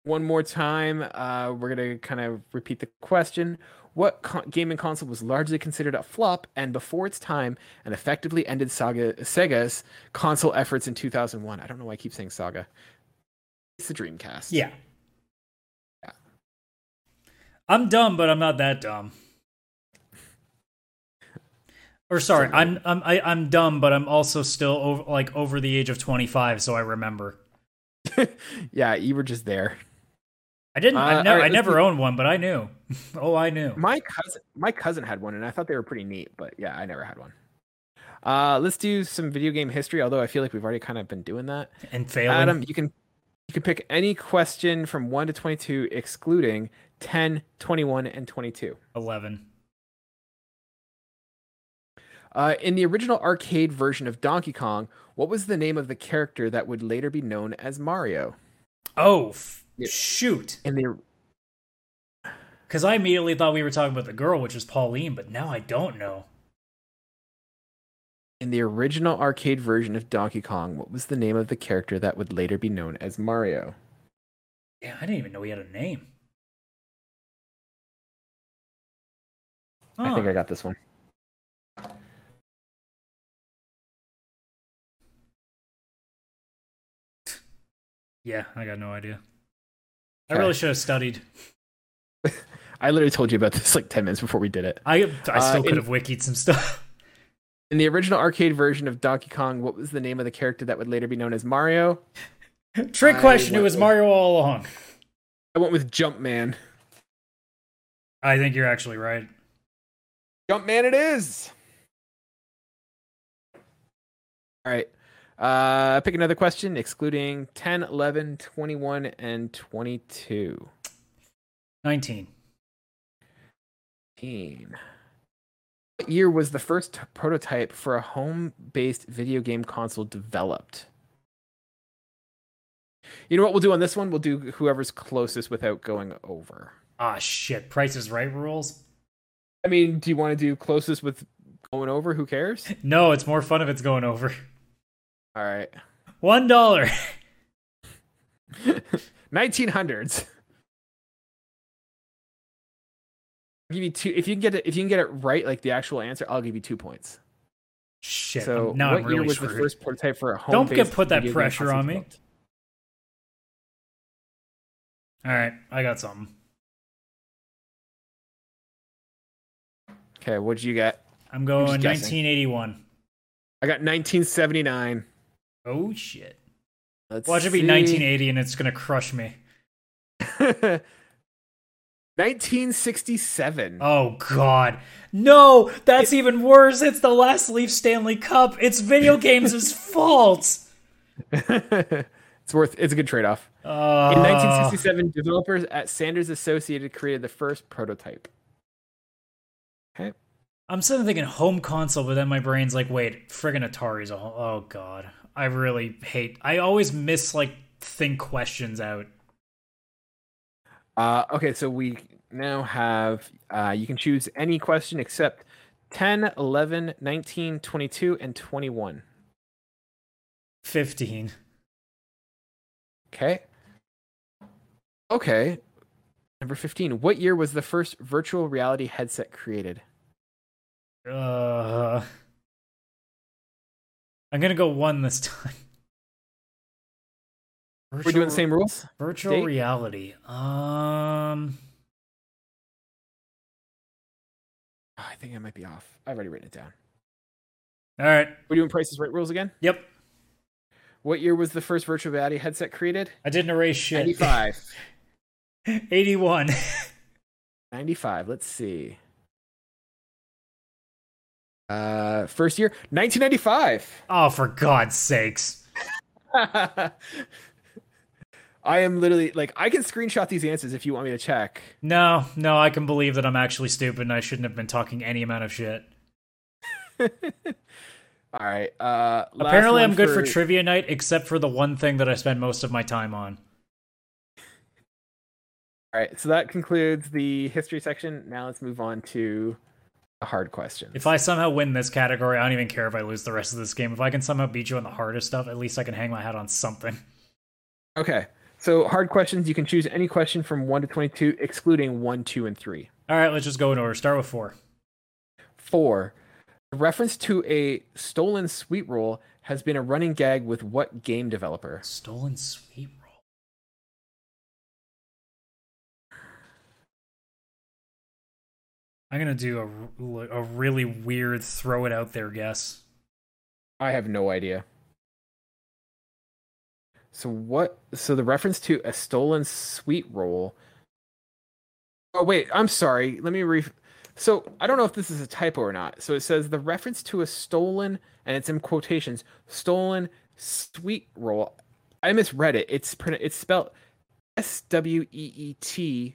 One more time. Uh, we're going to kind of repeat the question. What co- gaming console was largely considered a flop and before its time and effectively ended Saga, Sega's console efforts in two thousand one? I don't know why I keep saying Saga. It's the Dreamcast. Yeah. I'm dumb, but I'm not that dumb. Or sorry, I'm I'm I, I'm dumb, but I'm also still over, like over the age of twenty-five, so I remember. Yeah, you were just there. I didn't. Uh, I, ne- right, I never owned one, but I knew. Oh, I knew. My cousin, my cousin had one, and I thought they were pretty neat. But yeah, I never had one. Uh, let's do some video game history. Although I feel like we've already kind of been doing that. And failing. Adam, you can. You can pick any question from one to twenty-two, excluding ten, twenty-one, and twenty-two. eleven. Uh, in the original arcade version of Donkey Kong, what was the name of the character that would later be known as Mario? Oh, f- yeah. shoot. In the... Because I immediately thought we were talking about the girl, which is Pauline, but now I don't know. In the original arcade version of Donkey Kong, what was the name of the character that would later be known as Mario? Yeah, I didn't even know he had a name. Huh. I think I got this one. Yeah, I got no idea. I okay. really should have studied. I literally told you about this like ten minutes before we did it. I, I still uh, could in, have wikied some stuff. In the original arcade version of Donkey Kong, what was the name of the character that would later be known as Mario? Trick I question, it was with, Mario all along. I went with Jumpman. I think you're actually right. Jumpman it is! All right. Uh, pick another question, excluding ten, eleven, twenty-one, and twenty-two. nineteen. What year was the first prototype for a home-based video game console developed? You know what we'll do on this one? We'll do whoever's closest without going over. Ah, shit. Price is Right rules? I mean, do you want to do closest with going over? Who cares? No, it's more fun if it's going over. All right. One dollar. nineteen hundreds. Give you two if you can get it if you can get it right, like the actual answer, I'll give you two points. Shit. So I'm, now what I'm really year was screwed. The first prototype for a home? Don't get put that pressure on me. Developed? All right, I got something. Okay, what'd you get? I'm going I'm nineteen eighty-one. I got nineteen seventy-nine. Oh shit! Let's watch it be see. nineteen eighty, and it's gonna crush me. nineteen sixty-seven. Oh god, no! That's it, even worse. It's the last Leaf Stanley Cup. It's video games' fault. It's worth. It's a good trade-off. Uh, In nineteen sixty-seven, developers at Sanders Associated created the first prototype. Okay. I'm suddenly thinking home console, but then my brain's like, wait, friggin' Atari's a home. Oh god, I really hate. I always miss like think questions out. Uh, okay, so we now have, uh, you can choose any question except ten, eleven, nineteen, twenty-two, and twenty-one. fifteen. Okay. Okay. Number fifteen. What year was the first virtual reality headset created? Uh, I'm going to go one this time. Virtual, We're doing the same rules? Virtual Date? reality. Um, oh, I think I might be off. I've already written it down. All right. We're doing Price is Right rules again? Yep. What year was the first virtual reality headset created? I didn't erase shit. ninety-five. eighty-one. ninety-five. Let's see. Uh, first year? nineteen ninety-five. Oh, for God's sakes. I am literally, like, I can screenshot these answers if you want me to check. No, no, I can believe that I'm actually stupid and I shouldn't have been talking any amount of shit. All right. Uh, Apparently I'm good for... for trivia night, except for the one thing that I spend most of my time on. All right, so that concludes the history section. Now let's move on to the hard questions. If I somehow win this category, I don't even care if I lose the rest of this game. If I can somehow beat you on the hardest stuff, at least I can hang my hat on something. Okay. So, hard questions, you can choose any question from one to twenty-two, excluding one, two, and three. All right, let's just go in order. Start with four. four. A reference to a stolen sweet roll has been a running gag with what game developer? Stolen sweet roll? I'm going to do a, a really weird throw it out there guess. I have no idea. So what? So the reference to a stolen sweet roll. Oh wait, I'm sorry. Let me re. So I don't know if this is a typo or not. So it says the reference to a stolen, and it's in quotations, stolen sweet roll I misread it. It's it's spelled S W E E T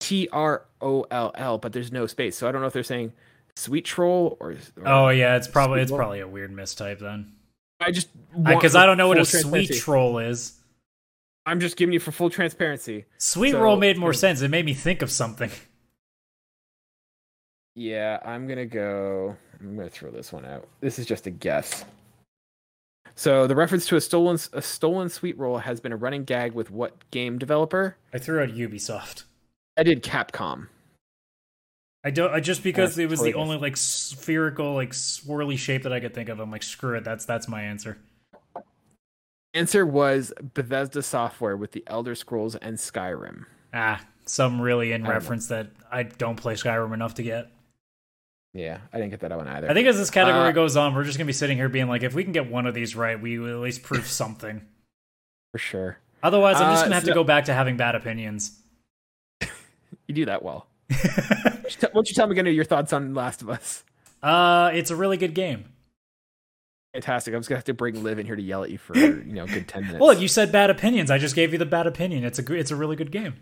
T R O L L, but there's no space. So I don't know if they're saying sweet troll or, or oh yeah, it's probably it's troll. probably a weird mistype then. I just because I, I don't know what a sweet troll is. I'm just giving you for full transparency. Sweet so, roll made more sense. It made me think of something. Yeah, I'm gonna go. I'm gonna throw this one out. This is just a guess. So the reference to a stolen a stolen sweet roll has been a running gag with what game developer? I threw out Ubisoft. I did Capcom. I don't. I just because that's it was totally the only like spherical, like swirly shape that I could think of. I'm like, screw it. That's that's my answer. Answer was Bethesda Software with the Elder Scrolls and Skyrim. Ah, some really in reference know. that I don't play Skyrim enough to get. Yeah, I didn't get that one either. I think as this category uh, goes on, we're just going to be sitting here being like, if we can get one of these right, we will at least prove something. For sure. Otherwise, I'm just going to have uh, so, to go back to having bad opinions. You do that well. Why don't you tell me again your thoughts on Last of Us? Uh, it's a really good game. Fantastic. I was gonna have to bring Liv in here to yell at you for, you know, a good ten minutes. Well, you said bad opinions. I just gave you the bad opinion. It's a it's a really good game.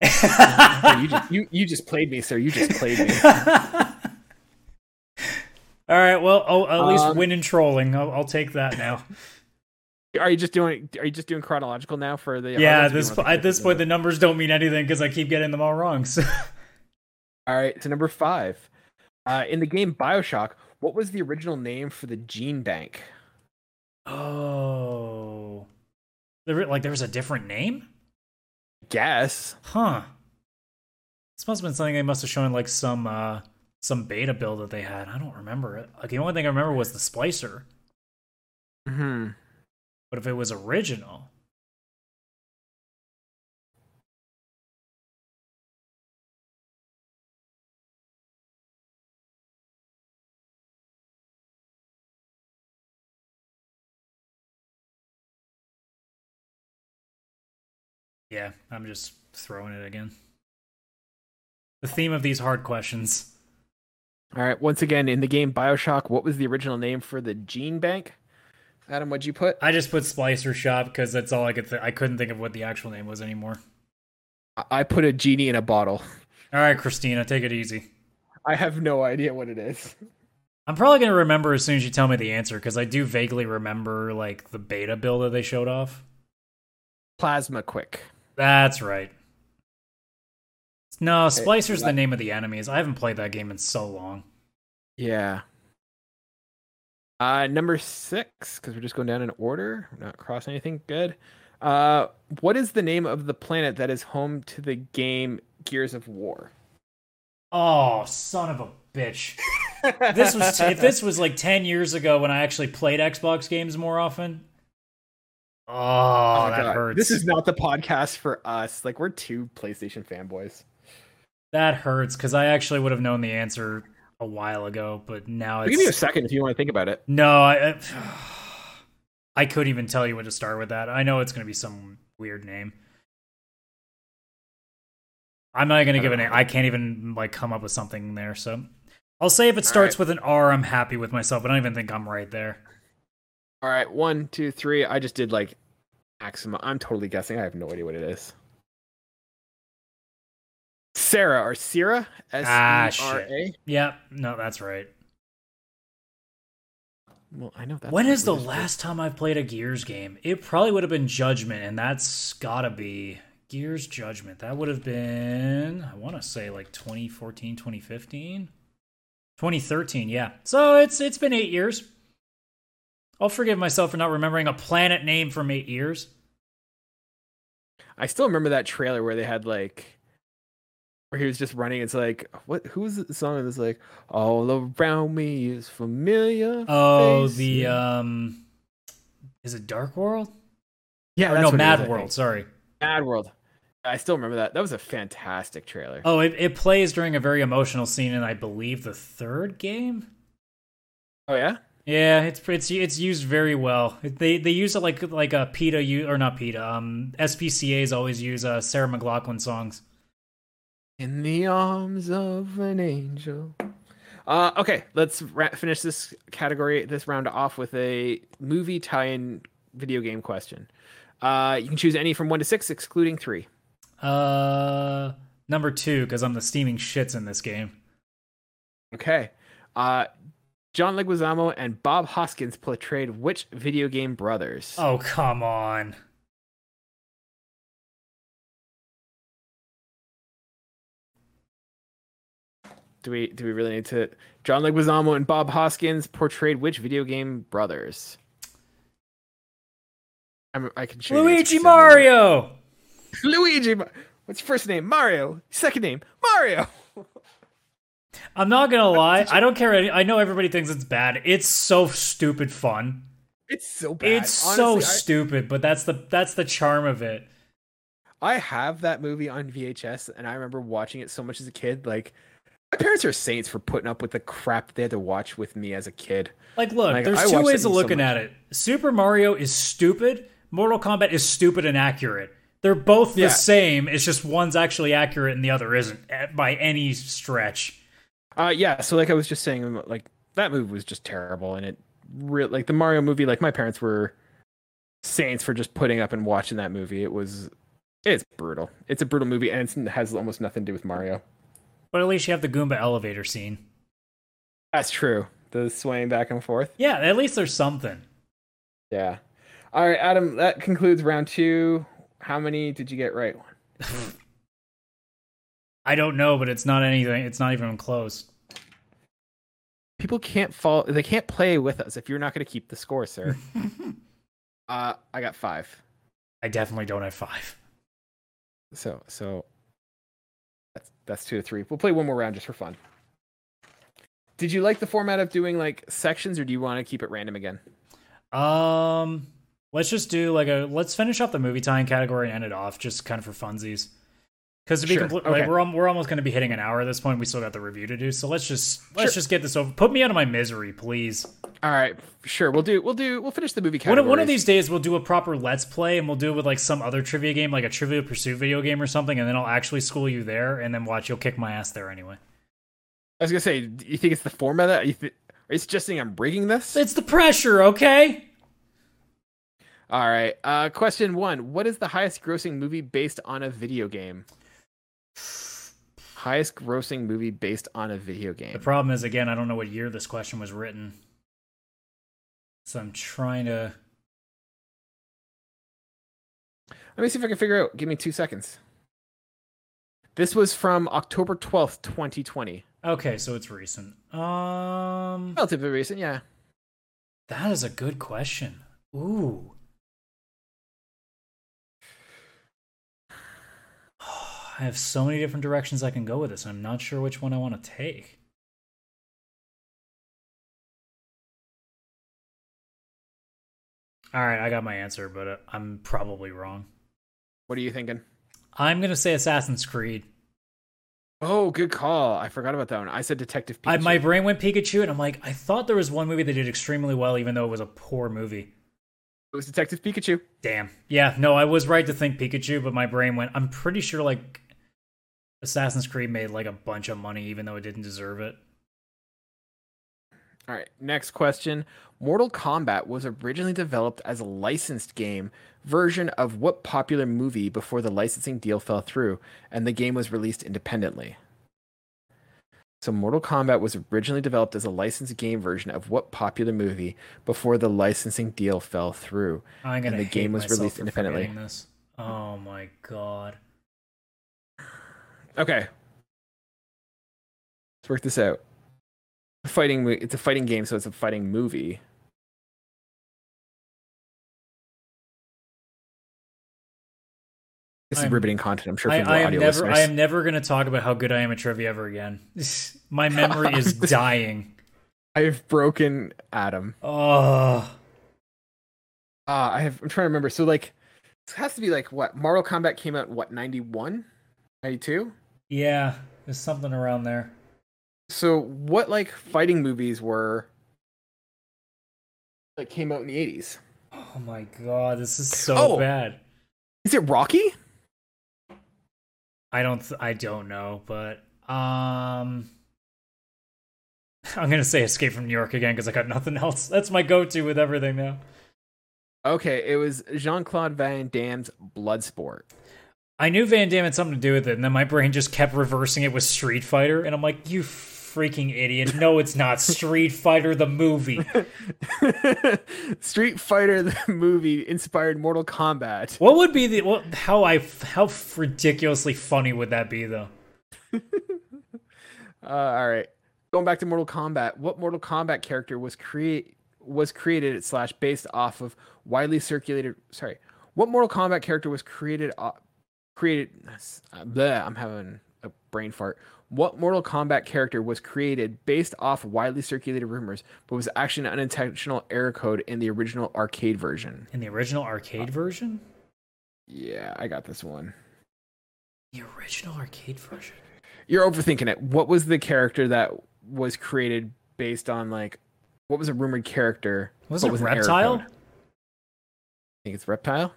you, just, you you just played me, sir. You just played me. All right. Well, oh, at least um, win in trolling. I'll, I'll take that now. Are you just doing? Are you just doing chronological now for the? Yeah. This po- at this point, the numbers don't mean anything because I keep getting them all wrong. So. All right. So number five, uh, in the game BioShock. What was the original name for the gene bank? Oh. There, like, there was a different name? I guess. Huh. This must have been something they must have shown, like, some uh, some beta build that they had. I don't remember it. Like, the only thing I remember was the splicer. Mm-hmm. But if it was original... Yeah, I'm just throwing it again. The theme of these hard questions. All right, once again, in the game BioShock, what was the original name for the gene bank? Adam, what'd you put? I just put Splicer Shop because that's all I could think. I couldn't think of what the actual name was anymore. I put a genie in a bottle. All right, Christina, take it easy. I have no idea what it is. I'm probably going to remember as soon as you tell me the answer because I do vaguely remember like the beta build that they showed off. Plasma Quick. That's right. No, Splicer's the name of the enemies. I haven't played that game in so long. Yeah. Uh, number six, because we're just going down in order. We're not crossing anything. Good. Uh, what is the name of the planet that is home to the game Gears of War? Oh, son of a bitch. This was t- if this was like ten years ago when I actually played Xbox games more often... Oh, oh that God. hurts. This is not the podcast for us. Like, we're two PlayStation fanboys. That hurts, because I actually would have known the answer a while ago, but now it's... Give me a second if you want to think about it. No, I... I couldn't even tell you what to start with that. I know it's going to be some weird name. I'm not going to give know. a name. I can't even, like, come up with something there, so... I'll say if it starts right. with an R, I'm happy with myself, but I don't even think I'm right there. All right, one, two, three. I just did, like, Axima. I'm totally guessing. I have no idea what it is. Sarah or Sierra? S E R A? Ah, yeah, no, that's right. Well, I know that. When is the last time I've played a Gears game? It probably would have been Judgment, and that's gotta be Gears Judgment. That would have been, I want to say, like, twenty fourteen, twenty fifteen? twenty thirteen, yeah. So it's it's been eight years. I'll forgive myself for not remembering a planet name from eight years. I still remember that trailer where they had like, where he was just running. It's like, what? Who was the song? It was like, all around me is familiar. Oh, faces. the um, is it Dark World? Yeah, or that's no, Mad was, World. Sorry, Mad World. I still remember that. That was a fantastic trailer. Oh, it, it plays during a very emotional scene in, I believe, the third game. Oh yeah. Yeah, it's it's it's used very well. They they use it like like a PETA or not PETA. Um, S P C A's always use uh, Sarah McLachlan songs. In the arms of an angel. Uh, okay, let's ra- finish this category this round off with a movie tie-in video game question. Uh, you can choose any from one to six, excluding three. Uh, number two, because I'm the steaming shits in this game. Okay. Uh, John Leguizamo and Bob Hoskins portrayed which video game brothers? Oh, come on. Do we do we really need to? John Leguizamo and Bob Hoskins portrayed which video game brothers? I'm, I can show Luigi you Mario. Luigi, what's your first name? Mario. Second name Mario. I'm not gonna lie. I don't care. I know everybody thinks it's bad. It's so stupid fun. It's so bad. It's Honestly, so I... stupid, but that's the that's the charm of it. I have that movie on V H S, and I remember watching it so much as a kid, like. My parents are saints for putting up with the crap they had to watch with me as a kid. Like, look, like, there's I two ways of looking so at it. Super Mario is stupid. Mortal Kombat is stupid and accurate. They're both the yeah. same. It's just one's actually accurate and the other isn't by any stretch. Uh, yeah. So, like I was just saying, like that movie was just terrible, and it really like the Mario movie. Like my parents were saints for just putting up and watching that movie. It was, it's brutal. It's a brutal movie, and it has almost nothing to do with Mario. But at least you have the Goomba elevator scene. That's true. The swaying back and forth. Yeah, at least there's something. Yeah. All right, Adam, that concludes round two. How many did you get right? One. I don't know, but it's not anything. It's not even close. People can't fall. They can't play with us if you're not going to keep the score, sir. uh, I got five. I definitely don't have five. So, so. That's that's two to three. We'll play one more round just for fun. Did you like the format of doing like sections, or do you want to keep it random again? Um, let's just do like a let's finish up the movie tie-in category and end it off just kind of for funsies. Because to be sure. complete, okay. like we're we're almost going to be hitting an hour at this point. We still got the review to do, so let's just let's sure. just get this over. Put me out of my misery, please. All right, sure. We'll do we'll do we'll finish the movie category. One, one of these days, we'll do a proper Let's Play, and we'll do it with like some other trivia game, like a Trivial Pursuit video game or something, and then I'll actually school you there, and then watch you'll kick my ass there anyway. I was gonna say, do you think it's the format that you th- are you suggesting I'm breaking this? It's the pressure, okay. All right. Uh, question one: what is the highest-grossing movie based on a video game? Highest grossing movie based on a video game. The problem is, again, I don't know what year this question was written. So I'm trying to... Let me see if I can figure out. Give me two seconds. This was from October twelfth, twenty twenty. Okay, so it's recent. Um, Relatively recent, yeah. That is a good question. Ooh. I have so many different directions I can go with this. I'm not sure which one I want to take. All right, I got my answer, but uh, I'm probably wrong. What are you thinking? I'm going to say Assassin's Creed. Oh, good call. I forgot about that one. I said Detective Pikachu. I, my brain went Pikachu, and I'm like, I thought there was one movie that did extremely well, even though it was a poor movie. It was Detective Pikachu. Damn. Yeah, no, I was right to think Pikachu, but my brain went, I'm pretty sure, like, Assassin's Creed made like a bunch of money even though it didn't deserve it. All right, next question. Mortal Kombat was originally developed as a licensed game version of what popular movie before the licensing deal fell through and the game was released independently? So Mortal Kombat was originally developed as a licensed game version of what popular movie before the licensing deal fell through I'm gonna and the hate game was myself released for independently? Forgetting this. Oh my god. Okay, let's work this out. Fighting, it's a fighting game, so it's a fighting movie. This I'm, is riveting content, I'm sure, for the audio never, listeners. I am never going to talk about how good I am at trivia ever again. My memory is dying. I've broken Adam. Oh. Uh, I have, I'm trying to remember. So, like, it has to be, like, what? Mortal Kombat came out in, what, ninety-one? ninety-two? Yeah, there's something around there. So what like fighting movies were that came out in the eighties? Oh my god, this is so oh, bad. Is it Rocky? I don't th- I don't know, but um I'm going to say Escape from New York again cuz I got nothing else. That's my go-to with everything now. Okay, it was Jean-Claude Van Damme's Bloodsport. I knew Van Damme had something to do with it, and then my brain just kept reversing it with Street Fighter, and I'm like, you freaking idiot. No, it's not. Street Fighter the movie. Street Fighter the movie inspired Mortal Kombat. What would be the... What, how I how ridiculously funny would that be, though? uh, all right. Going back to Mortal Kombat, what Mortal Kombat character was create was created slash based off of widely circulated... Sorry. What Mortal Kombat character was created... Uh, created bleh, I'm having a brain fart. What Mortal Kombat character was created based off widely circulated rumors, but was actually an unintentional error code in the original arcade version? In the original arcade uh, version? Yeah, I got this one. The original arcade version? You're overthinking it. What was the character that was created based on, like, what was a rumored character? Was it was Reptile? I think it's Reptile.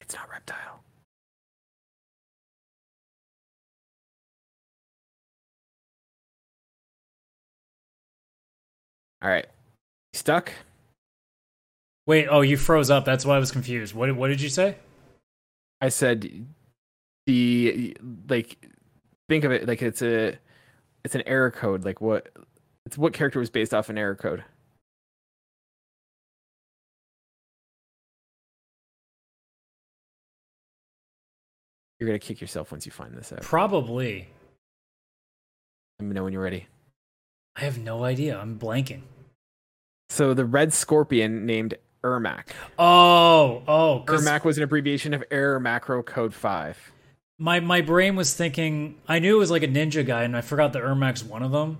It's not Reptile. All right. Stuck? Wait, oh, you froze up. That's why I was confused. What what did you say? I said the like think of it like it's a it's an error code. Like what it's what character was based off an error code? You're going to kick yourself once you find this out. Probably. Let me know when you're ready. I have no idea. I'm blanking. So the red scorpion named Ermac. Oh, oh. Ermac was an abbreviation of Error Macro Code five. My my brain was thinking, I knew it was like a ninja guy, and I forgot that Ermac's one of them.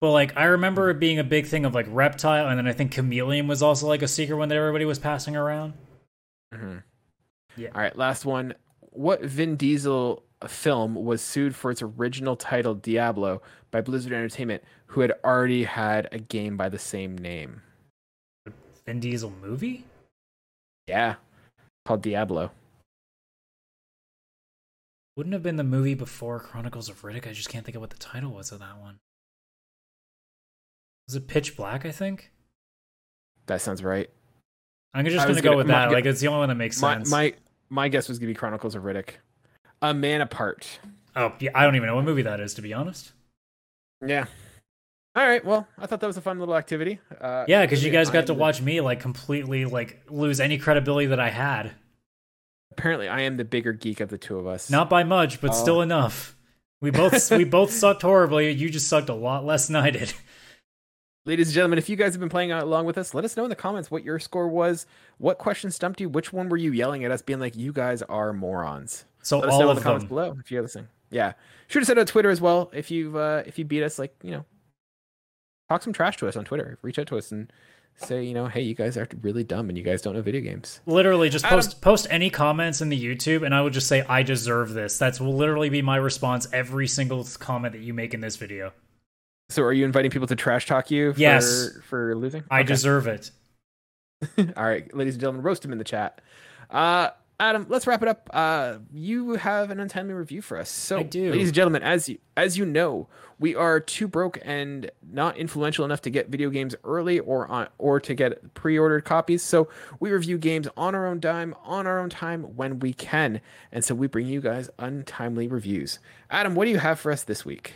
But like, I remember it being a big thing of like Reptile, and then I think Chameleon was also like a secret one that everybody was passing around. Mm-hmm. Yeah. All right, last one. What Vin Diesel film was sued for its original title, Diablo, by Blizzard Entertainment, who had already had a game by the same name? Vin Diesel movie? Yeah. Called Diablo. Wouldn't have been the movie before Chronicles of Riddick. I just can't think of what the title was of that one. Was it Pitch Black, I think? That sounds right. I'm just going to go with that. Like, it's the only one that makes sense. My my guess was going to be Chronicles of Riddick. A Man Apart. Oh, yeah, I don't even know what movie that is, to be honest. Yeah. All right, well, I thought that was a fun little activity. Uh, yeah, because you guys got to watch me like completely like lose any credibility that I had. Apparently, I am the bigger geek of the two of us. Not by much, but oh. Still enough. We both we both sucked horribly. You just sucked a lot less than I did. Ladies and gentlemen, if you guys have been playing along with us, let us know in the comments what your score was. What question stumped you? Which one were you yelling at us, being like, "You guys are morons"? So let us all know of in the them. Comments below if you're listening. Yeah, shoot us out on Twitter as well if you uh, if you beat us. Like you know. Talk some trash to us on Twitter. Reach out to us and say, you know, hey, you guys are really dumb and you guys don't know video games. Literally, just Adam. post post any comments in the YouTube and I would just say, I deserve this. That's will literally be my response every single comment that you make in this video. So are you inviting people to trash talk you for, yes. for losing? I okay. deserve it. All right, ladies and gentlemen, roast him in the chat. Uh, Adam, let's wrap it up. Uh, you have an untimely review for us. So, I do. Ladies and gentlemen, as you, as you know, we are too broke and not influential enough to get video games early or on, or to get pre-ordered copies. So we review games on our own dime, on our own time when we can. And so we bring you guys untimely reviews. Adam, what do you have for us this week?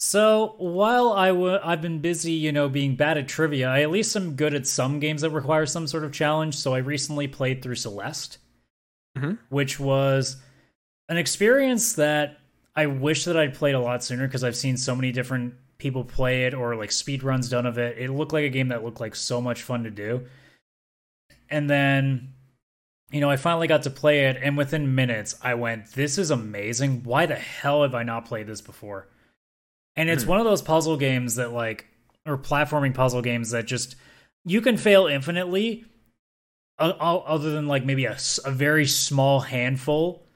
So while I w- I've been busy, you know, being bad at trivia, I at least am good at some games that require some sort of challenge. So I recently played through Celeste. Mm-hmm. Which was an experience that I wish that I'd played a lot sooner because I've seen so many different people play it or like speedruns done of it. It looked like a game that looked like so much fun to do. And then, you know, I finally got to play it and within minutes I went, this is amazing. Why the hell have I not played this before? And it's mm-hmm. one of those puzzle games that like, or platforming puzzle games that just, you can fail infinitely. Other than like maybe a, a very small handful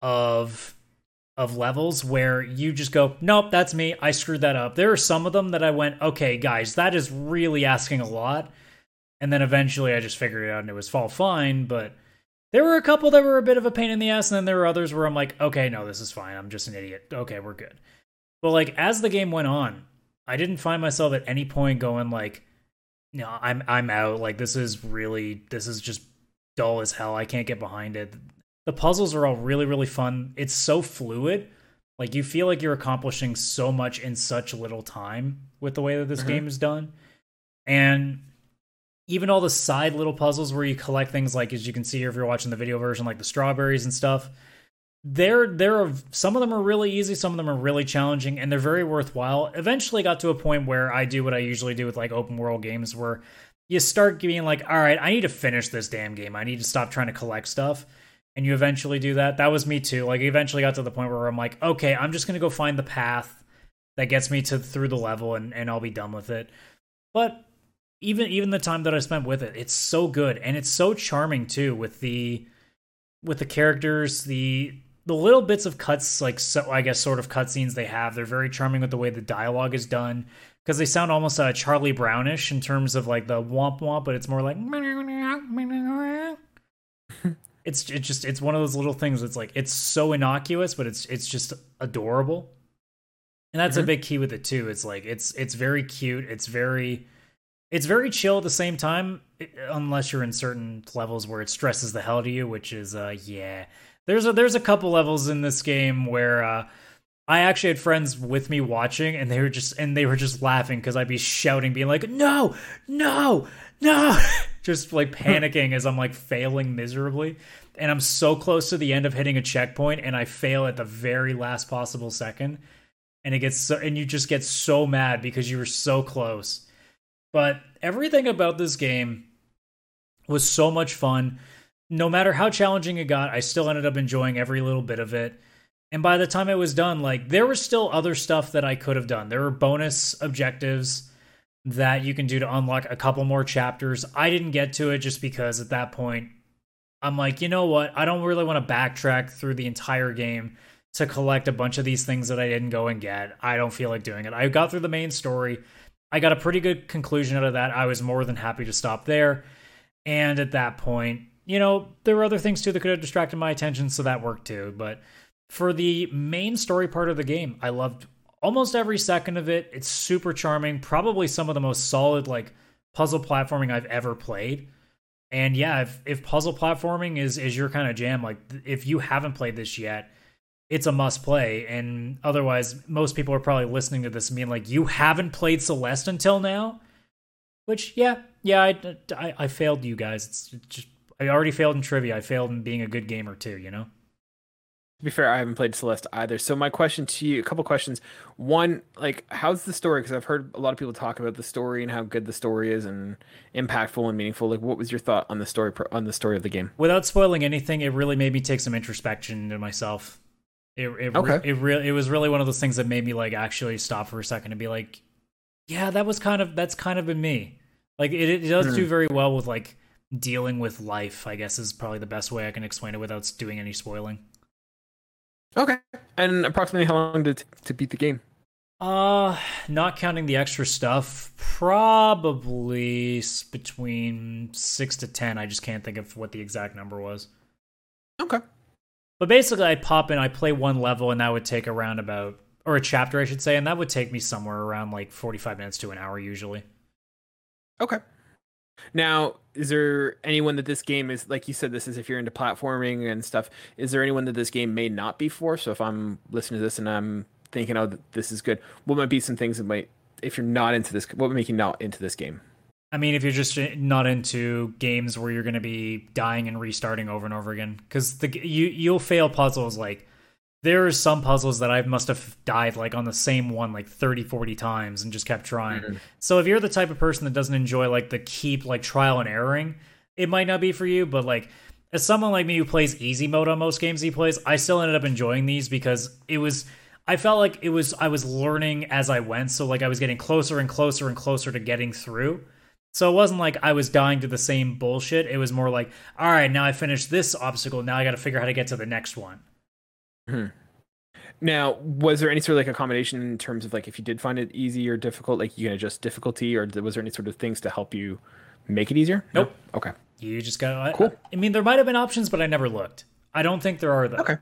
of of levels where you just go, nope, that's me. I screwed that up. There are some of them that I went, okay, guys, that is really asking a lot. And then eventually I just figured it out and it was all fine. But there were a couple that were a bit of a pain in the ass. And then there were others where I'm like, okay, no, this is fine. I'm just an idiot. Okay, we're good. But like as the game went on, I didn't find myself at any point going like, no, I'm I'm out. Like, this is really, this is just dull as hell. I can't get behind it. The puzzles are all really, really fun. It's so fluid. Like, you feel like you're accomplishing so much in such little time with the way that this mm-hmm. game is done. And even all the side little puzzles where you collect things, like, as you can see here if you're watching the video version, like the strawberries and stuff, they're, they're, some of them are really easy, some of them are really challenging, and they're very worthwhile. Eventually got to a point where I do what I usually do with, like, open world games, where you start being like, all right, I need to finish this damn game. I need to stop trying to collect stuff. And you eventually do that. That was me too. Like, eventually got to the point where I'm like, okay, I'm just going to go find the path that gets me to through the level, and, and I'll be done with it. But even, even the time that I spent with it, it's so good. And it's so charming too, with the, with the characters, the, the little bits of cuts, like, so I guess sort of cutscenes they have. They're very charming with the way the dialogue is done, because they sound almost uh, Charlie Brownish in terms of, like, the womp womp, but it's more like, It's it just it's one of those little things that's like, it's so innocuous, but it's it's just adorable. And that's mm-hmm. a big key with it too. It's like, it's it's very cute. It's very it's very chill at the same time, unless you're in certain levels where it stresses the hell out of you, which is uh yeah. There's a there's a couple levels in this game where uh I actually had friends with me watching, and they were just and they were just laughing because I'd be shouting, being like, "No, no, no!" Just like panicking as I'm like failing miserably, and I'm so close to the end of hitting a checkpoint, and I fail at the very last possible second, and it gets so, and you just get so mad because you were so close. But everything about this game was so much fun. No matter how challenging it got, I still ended up enjoying every little bit of it. And by the time it was done, like, there was still other stuff that I could have done. There were bonus objectives that you can do to unlock a couple more chapters. I didn't get to it just because at that point, I'm like, you know what? I don't really want to backtrack through the entire game to collect a bunch of these things that I didn't go and get. I don't feel like doing it. I got through the main story. I got a pretty good conclusion out of that. I was more than happy to stop there. And at that point, you know, there were other things too that could have distracted my attention, so that worked too. But for the main story part of the game, I loved almost every second of it. It's super charming. Probably some of the most solid, like, puzzle platforming I've ever played. And yeah, if, if puzzle platforming is, is your kind of jam, like, if you haven't played this yet, it's a must play. And otherwise, most people are probably listening to this and being like, you haven't played Celeste until now? Which, yeah, yeah, I, I, I failed you guys. It's just, I already failed in trivia. I failed in being a good gamer too, you know? To be fair, I haven't played Celeste either. So my question to you, a couple questions. One, like, how's the story? Because I've heard a lot of people talk about the story and how good the story is and impactful and meaningful. Like, what was your thought on the story on the story of the game? Without spoiling anything, it really made me take some introspection into myself. It it okay. it really it was really one of those things that made me, like, actually stop for a second and be like, yeah, that was kind of that's kind of been me. Like, it, it does mm. do very well with, like, dealing with life, I guess, is probably the best way I can explain it without doing any spoiling. Okay, and approximately how long did it take to beat the game? Uh, not counting the extra stuff, probably between six to ten. I just can't think of what the exact number was. Okay. But basically, I'd pop in, I'd play one level, and that would take around about, or a chapter, I should say, and that would take me somewhere around, like, forty-five minutes to an hour, usually. Okay. Now, is there anyone that this game is, like you said, this is if you're into platforming and stuff, is there anyone that this game may not be for? So if I'm listening to this and I'm thinking, oh, this is good, what might be some things that might, if you're not into this, what would make you not into this game? I mean, if you're just not into games where you're going to be dying and restarting over and over again, because the you, you'll fail puzzles. Like, there are some puzzles that I must have died, like, on the same one, like, thirty, forty times and just kept trying. Mm-hmm. So if you're the type of person that doesn't enjoy, like, the keep, like, trial and erroring, it might not be for you. But, like, as someone like me who plays easy mode on most games he plays, I still ended up enjoying these because it was, I felt like it was, I was learning as I went. So, like, I was getting closer and closer and closer to getting through. So it wasn't like I was dying to the same bullshit. It was more like, all right, now I finished this obstacle. Now I got to figure out how to get to the next one. Hmm. Now, was there any sort of, like, accommodation in terms of, like, if you did find it easy or difficult, like, you can adjust difficulty, or was there any sort of things to help you make it easier? Nope. No? Okay. You just got cool. I, I mean, there might have been options, but I never looked. I don't think there are though. Okay.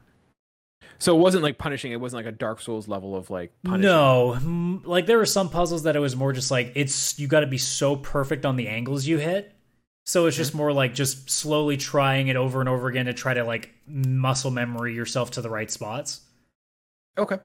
So it wasn't like punishing. It wasn't like a Dark Souls level of like punishing. No, like there were some puzzles that it was more just like it's you got to be so perfect on the angles you hit. So it's just more like just slowly trying it over and over again to try to like muscle memory yourself to the right spots. Okay.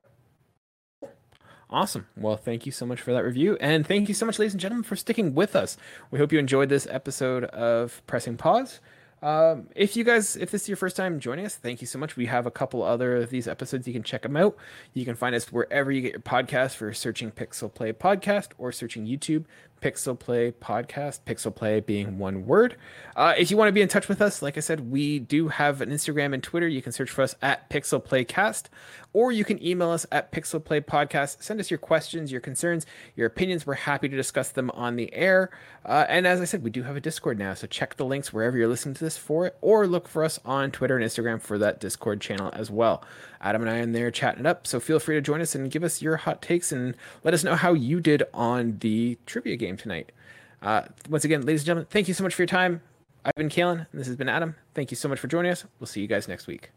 Awesome. Well, thank you so much for that review. And thank you so much, ladies and gentlemen, for sticking with us. We hope you enjoyed this episode of Pressing Pause. Um, if you guys, if this is your first time joining us, thank you so much. We have a couple other of these episodes. You can check them out. You can find us wherever you get your podcast for searching Pixel Play Podcast or searching YouTube Pixel Play Podcast, Pixel Play being one word. Uh, if you want to be in touch with us, like I said, we do have an Instagram and Twitter. You can search for us at Pixel Play Cast, or you can email us at Pixel Play Podcast. Send us your questions, your concerns, your opinions. We're happy to discuss them on the air. Uh, and as I said, we do have a Discord now, so check the links wherever you're listening to this for it, or look for us on Twitter and Instagram for that Discord channel as well. Adam and I are in there chatting it up, so feel free to join us and give us your hot takes and let us know how you did on the trivia game tonight. Uh, once again, ladies and gentlemen, thank you so much for your time. I've been Kalen, and this has been Adam. Thank you so much for joining us. We'll see you guys next week.